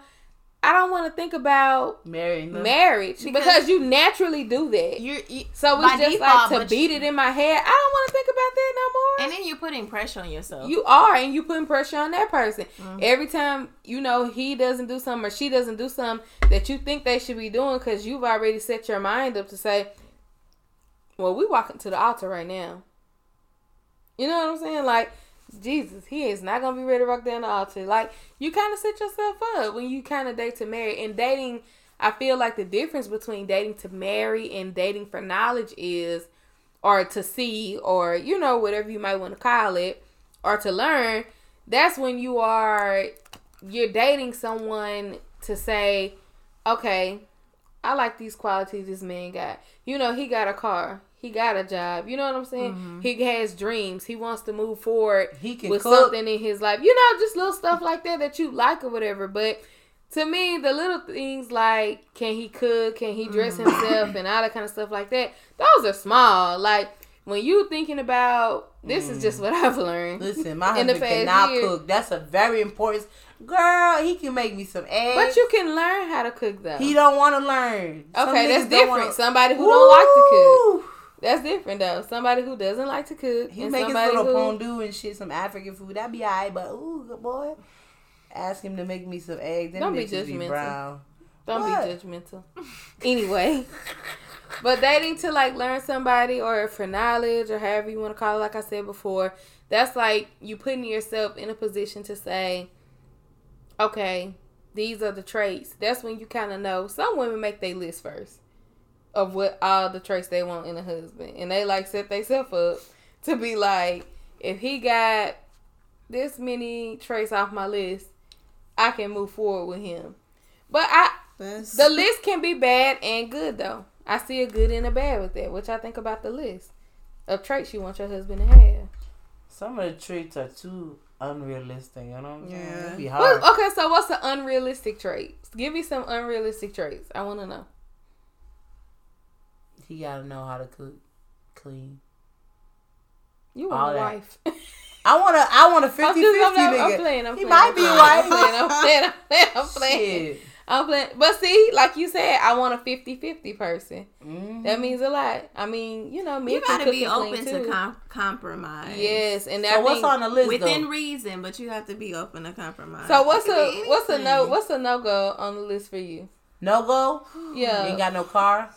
I don't want to think about marriage because, because you naturally do that. You're, you, so it's just default, like to beat you, it in my head. I don't want to think about that no more. And then you're putting pressure on yourself. You are, and you're putting pressure on that person. Mm-hmm. Every time, you know, he doesn't do something or she doesn't do something that you think they should be doing because you've already set your mind up to say, well, we walking to the altar right now. You know what I'm saying? Like, Jesus, he is not going to be ready to rock down the altar. Like, you kind of set yourself up when you kind of date to marry. And dating, I feel like the difference between dating to marry and dating for knowledge is, or to see, or, you know, whatever you might want to call it, or to learn, that's when you are, you're dating someone to say, okay, I like these qualities this man got. You know, he got a car. He got a job. You know what I'm saying? Mm-hmm. He has dreams. He wants to move forward he can with cook. something in his life. You know, just little stuff like that that you like or whatever. But to me, the little things like can he cook, can he dress mm-hmm. himself, and all that kind of stuff like that, those are small. Like, when you thinking about, this mm. is just what I've learned. Listen, my husband cannot year. cook. That's a very important... Girl, he can make me some eggs. But you can learn how to cook, though. He don't want to learn. Okay, some that's different. Wanna... Somebody who Ooh. don't like to cook. That's different, though. Somebody who doesn't like to cook. He make his little who... fondue and shit, some African food. That'd be all right, but ooh, good boy. Ask him to make me some eggs. Them don't be judgmental. Be brown. Don't what? be judgmental. Anyway. But dating to, like, learn somebody or for knowledge or however you want to call it, like I said before, that's like you putting yourself in a position to say, okay, these are the traits. That's when you kind of know. Some women make their list first of what all the traits they want in a husband. And they, like, set themselves up to be like, if he got this many traits off my list, I can move forward with him. But I, that's... the list can be bad and good, though. I see a good and a bad with that. What y'all think about the list of traits you want your husband to have? Some of the traits are too unrealistic. You know what I'm saying? Yeah. It'd be hard. Well, okay, so what's an unrealistic trait? Give me some unrealistic traits. I want to know. He got to know how to cook, clean. You want a wife. I want to I want a fifty-fifty nigga. I'm playing, I'm he playing. He might I'm be wife. I'm, I'm playing, I'm playing, I'm playing. Shit. I'm playing, but see, like you said, I want a fifty-fifty person. Mm-hmm. That means a lot. I mean, you know, me you gotta be open to com- compromise. Yes, and that so what's on the list within though? reason, but you have to be open to compromise. So what's a what's a no what's a no go on the list for you? No go? Yeah, you ain't got no car.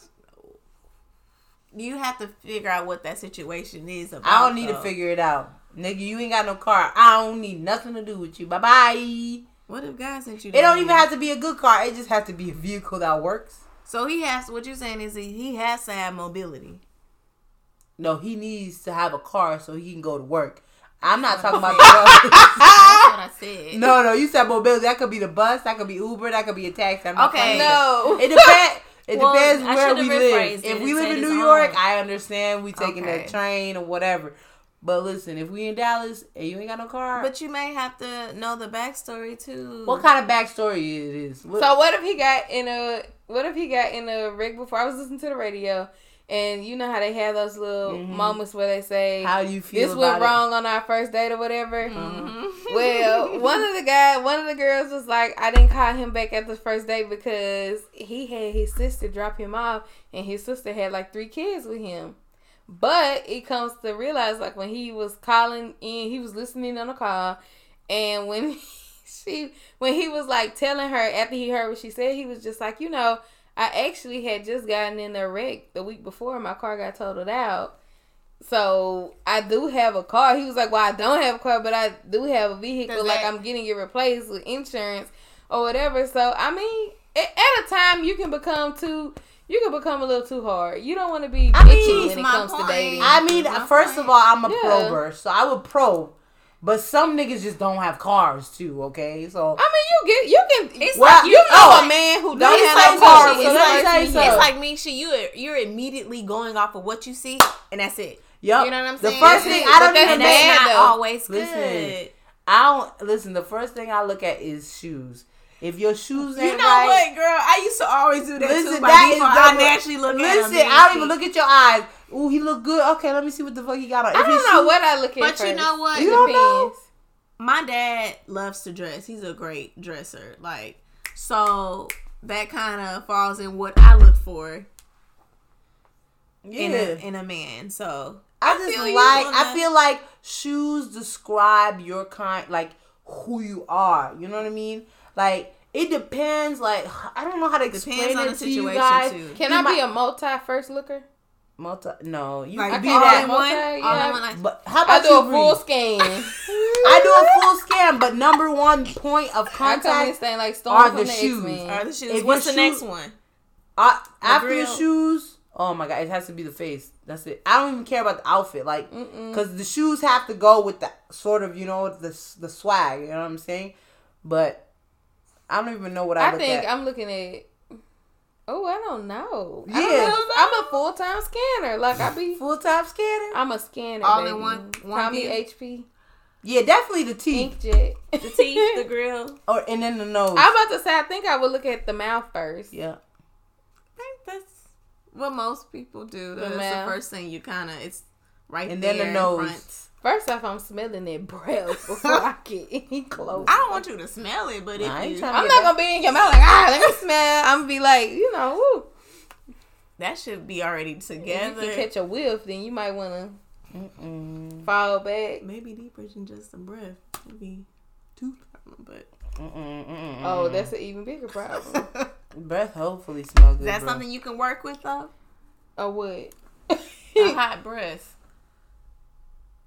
You have to figure out what that situation is about. I don't need though. to figure it out, nigga. You ain't got no car. I don't need nothing to do with you. Bye bye. What if God sent you? It don't even have to be a good car. It just has to be a vehicle that works. So he has. What you're saying is he, he has to have mobility. No, he needs to have a car so he can go to work. I'm not talking about the bus. That's what I said. No, no, you said mobility. That could be the bus. That could be Uber. That could be a taxi. I'm not okay, no. It depends. It well, depends where we live. If we live in New York, own. I understand we taking okay. that train or whatever. But listen, if we in Dallas and you ain't got no car... But you may have to know the backstory, too. What kind of backstory it is? What? So what if he got in a... What if he got in a wreck before? I was listening to the radio, and you know how they have those little mm-hmm. moments where they say... How do you feel This went it? wrong on our first date or whatever. Mm-hmm. Well, one of the guys... One of the girls was like, I didn't call him back at the first date because he had his sister drop him off, and his sister had like three kids with him. But it comes to realize, like, when he was calling in, he was listening on the call, and when he, she, when he was, like, telling her after he heard what she said, he was just like, you know, I actually had just gotten in a wreck the week before. My car got totaled out, so I do have a car. He was like, well, I don't have a car, but I do have a vehicle. Like, I'm getting it replaced with insurance or whatever. So, I mean, at a time, you can become too... You can become a little too hard. You don't want to be bitchy I mean, when it comes point. to dating. I mean, first point. of all, I'm a yeah. prober, so I would probe. But some niggas just don't have cars too, okay? So I mean, you get you can. It's well, like you know oh, a man who don't have a car. So it's, so. it's like Mishi, you you're immediately going off of what you see, and that's it. Yep. You know what I'm saying? The first thing I don't even that's not always listen, good. I don't listen. The first thing I look at is shoes. If your shoes ain't right... You know right, what, girl? I used to always do that, listen, too. That is I naturally look listen, at him. Listen, I don't even look at your eyes. Ooh, he look good. Okay, let me see what the fuck he got on. If I don't know shoes, what I look at But first. You know what? You don't know? My dad loves to dress. He's a great dresser. Like, so that kind of falls in what I look for yeah. in, a, in a man. So I, I just like... I feel like shoes describe your kind... Like, who you are. You know what I mean? Like, it depends. Like, I don't know how to explain depends it on the to you guys. Too. Can you I might, be a multi-first looker? Multi? No. You like, can be all that. In one, yeah. all in one, like, but how about I do you a full scan. I do a full scan, but number one point of contact saying, like, are, the shoes. are the shoes. If What's the shoes, next one? I, the after grill. the shoes, oh, my God. It has to be the face. That's it. I don't even care about the outfit. Like, because the shoes have to go with the sort of, you know, the, the swag. You know what I'm saying? But... I don't even know what I, I look think at. I'm looking at Oh, I don't know. Yeah, I'm a full time scanner. Like I be full time scanner. I'm a scanner. All baby. in one. one Call deal. me H P. Yeah, definitely the teeth. Inkjet. The teeth, the grill, or and then the nose. I'm about to say I think I would look at the mouth first. Yeah. I think that's what most people do. Though. The that's mouth. the first thing you kind of it's right and there. And then the nose. In front. First off, I'm smelling that breath before I get any close. I don't want you to smell it, but no, if you, I'm not going to be in your mouth like, ah, let me smell. I'm going to be like, you know, woo. That should be already together. If you can catch a whiff, then you might want to fall back. Maybe deeper than just a breath. It'd be too problem, but. Mm-mm, mm-mm. Oh, that's an even bigger problem. Breath hopefully smells good. Is that breath. something you can work with, though? Or what? A hot breath.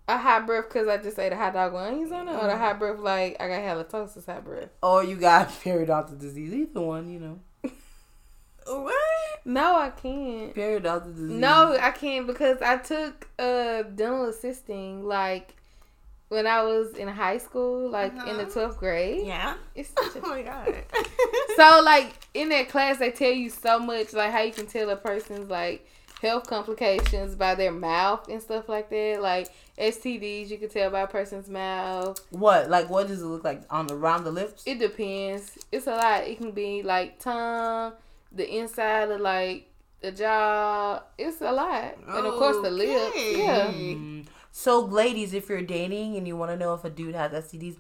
A hot breath because I just ate a hot dog with onions on it, or the hot breath like I got halitosis hot breath. Or you got periodontal disease, either one, you know. What? No, I can't. Periodontal disease. No, I can't because I took uh, dental assisting like when I was in high school, like uh-huh. in the twelfth grade. Yeah. It's such a- oh my god. So like in that class, they tell you so much like how you can tell a person's like health complications by their mouth and stuff like that, like S T Ds you can tell by a person's mouth. What? Like what does it look like on the, around the lips? It depends. It's a lot. It can be like tongue, the inside of like the jaw. It's a lot. Okay. And of course the lips. Yeah. Mm-hmm. So ladies, if you're dating and you want to know if a dude has S T Ds,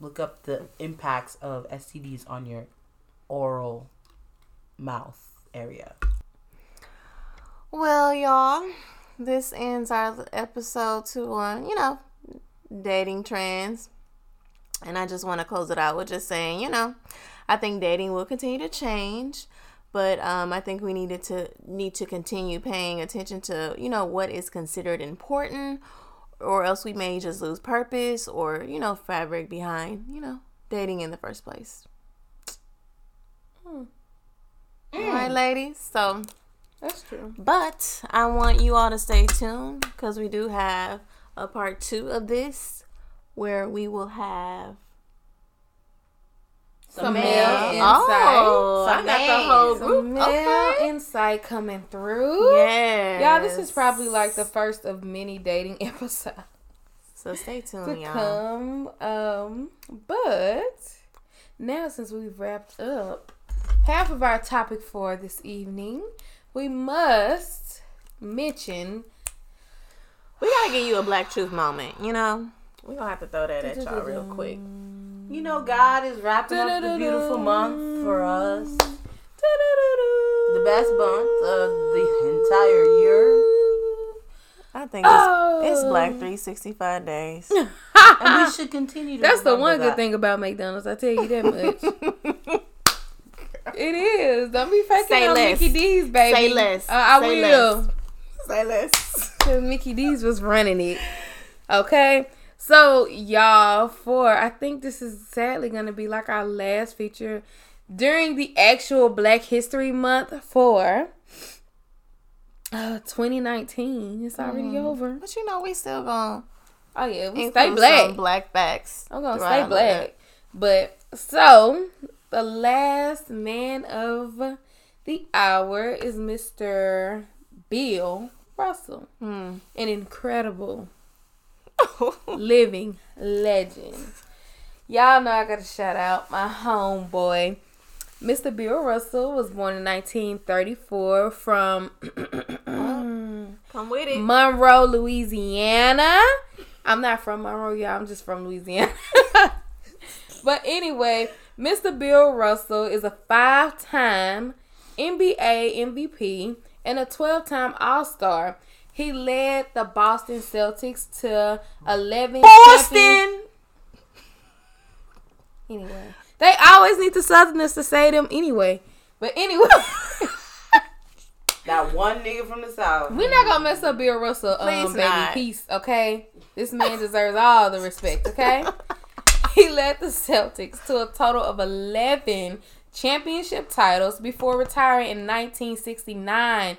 look up the impacts of S T Ds on your oral mouth area. Well, y'all, this ends our episode two on, you know, dating trends. And I just want to close it out with just saying, you know, I think dating will continue to change. But um, I think we needed to need to continue paying attention to, you know, what is considered important, or else we may just lose purpose or, you know, fabric behind, you know, dating in the first place. Hmm. Mm. All right, ladies. So. That's true. But I want you all to stay tuned because we do have a part two of this where we will have some male insight. Oh, so I got the whole group. Some male okay. insight coming through. Yeah. Y'all, this is probably like the first of many dating episodes. So stay tuned, to y'all. Come. Um, but now since we've wrapped up half of our topic for this evening, we must mention. We gotta give you a black truth moment, you know? We're gonna have to throw that at y'all real quick. You know, God is wrapping up the beautiful month for us. The best month of the entire year. I think it's, oh. it's black three sixty-five days. And we should continue to That's the one good that. thing about McDonald's, I tell you that much. It is. Don't be faking Say on less. Mickey D's, baby. Say less. Uh, I Say will. Less. Say less. Because Mickey D's was running it. Okay. So, y'all, for, I think this is sadly going to be like our last feature during the actual Black History Month for uh, twenty nineteen. It's already mm. over. But, you know, we still going to oh, yeah, we stay black. Some black facts. I'm going to stay black. But, so... the last man of the hour is Mister Bill Russell. Mm. An incredible living legend. Y'all know I got to shout out my homeboy. Mister Bill Russell was born in nineteen thirty-four from Come with it. Monroe, Louisiana. I'm not from Monroe, y'all. I'm just from Louisiana. But anyway... Mister Bill Russell is a five-time N B A M V P and a twelve-time All-Star. He led the Boston Celtics to eleven Boston! Champions. Anyway. They always need the Southerners to say them anyway. But anyway. That one nigga from the South. We're not going to mess up Bill Russell, um, baby. Not. Peace, okay? This man deserves all the respect, okay? He led the Celtics to a total of eleven championship titles before retiring in nineteen sixty-nine.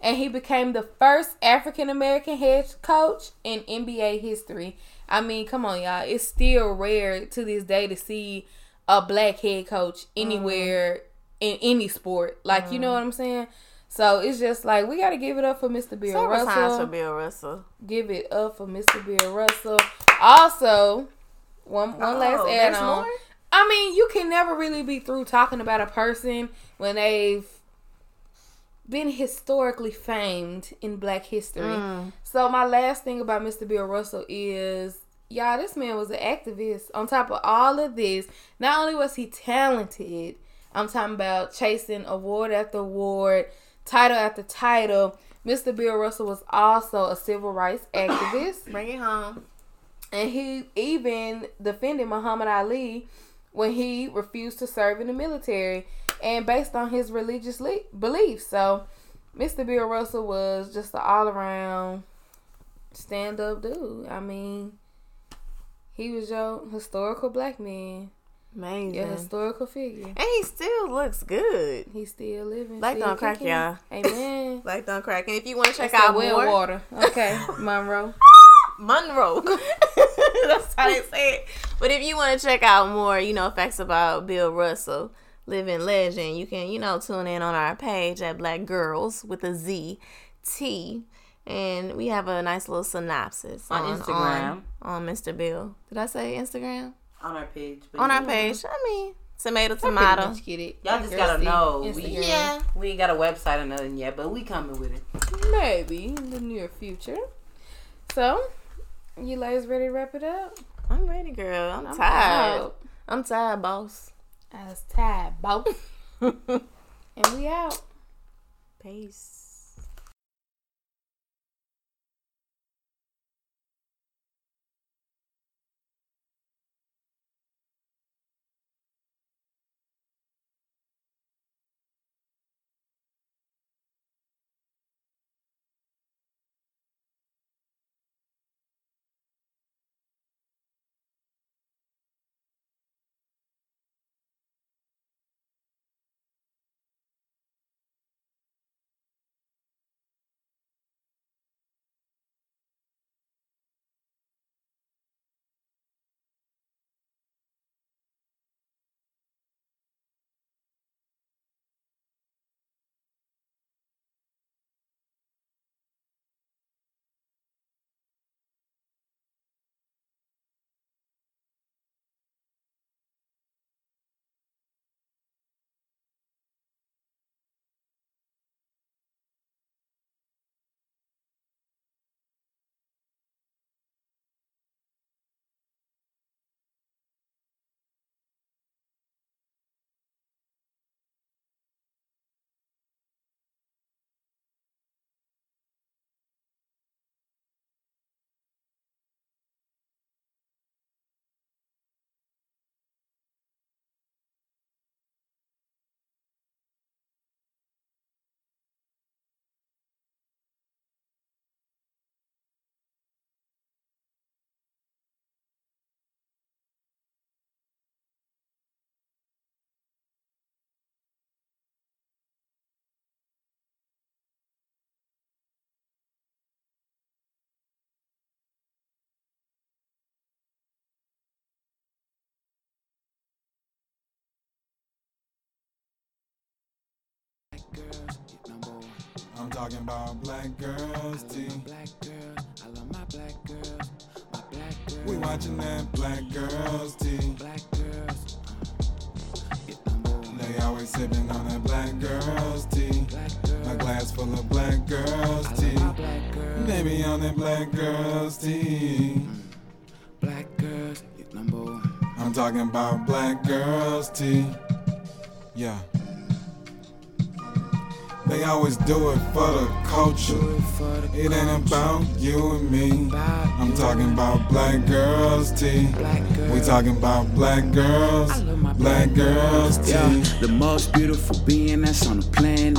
And he became the first African-American head coach in N B A history. I mean, come on, y'all. It's still rare to this day to see a black head coach anywhere in any sport. Like, mm. you know what I'm saying? So, it's just like, we got to give it up for Mister Bill Several Russell. Several times for Bill Russell. Give it up for Mister Bill Russell. Also, one one oh, last add-on. I mean, you can never really be through talking about a person when they've been historically famed in Black history. Mm. So, my last thing about Mister Bill Russell is, y'all, this man was an activist. On top of all of this, not only was he talented, I'm talking about chasing award after award, title after title. Mister Bill Russell was also a civil rights activist. Bring it home. And he even defended Muhammad Ali when he refused to serve in the military and based on his religious le- beliefs. So, Mister Bill Russell was just an all-around stand-up dude. I mean, he was your historical Black man. Amazing. Your historical figure. And he still looks good. He's still living. Black don't crack, y'all. Amen. Black don't crack. And if you want to check out more. Water. Okay. Monroe. Monroe. That's how they say it. But if you want to check out more, you know, facts about Bill Russell, living legend, you can, you know, tune in on our page at Black Girls with a Z T. And we have a nice little synopsis on, on Instagram. On, on Mister Bill. Did I say Instagram? On our page. On yeah. our page. I mean, tomato, tomato. Y'all just gotta know. We, yeah. we ain't got a website or nothing yet, but we coming with it. Maybe in the near future. So, you ladies ready to wrap it up? I'm ready, girl. I'm, I'm tired. tired. I'm tired, boss. I was tired, boss. And we out. Peace. I'm talking about Black Girls Tea. Black girl, I love my black girls, my black girls. We watching that Black Girls Tea. Black girls, they always sipping on that Black Girls Tea. Black girls. A glass full of Black Girls Tea. Black girls. They be on that Black Girls Tea. Black girls, get number one. I'm talking about Black Girls Tea. Yeah. They always do it for the culture. It ain't about you and me. I'm talking about Black Girls Tea. We talking about Black girls. Black Girls Tea. The most beautiful being that's on the planet.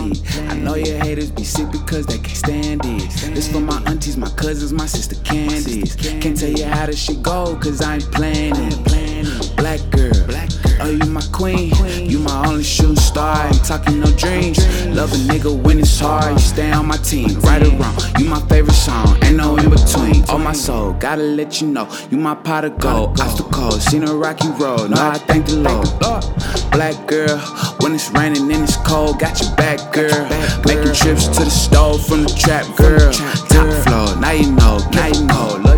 I know your haters be sick because they can't stand it. This for my aunties, my cousins, my sister Candice. Can't tell you how this shit go cause I ain't planning. Black girl, oh you my queen, you my only shooting star. I ain't talking no dreams. Love a nigga when it's hard. You stay on my team, right or wrong. You my favorite song, ain't no in between. Oh my soul, gotta let you know, you my pot of gold. Obstacles, seen a rocky road, no I thank the Lord. Black girl, when it's raining and it's cold, got your back girl. Making trips to the stove from the trap girl. Top floor, now you know, now you know.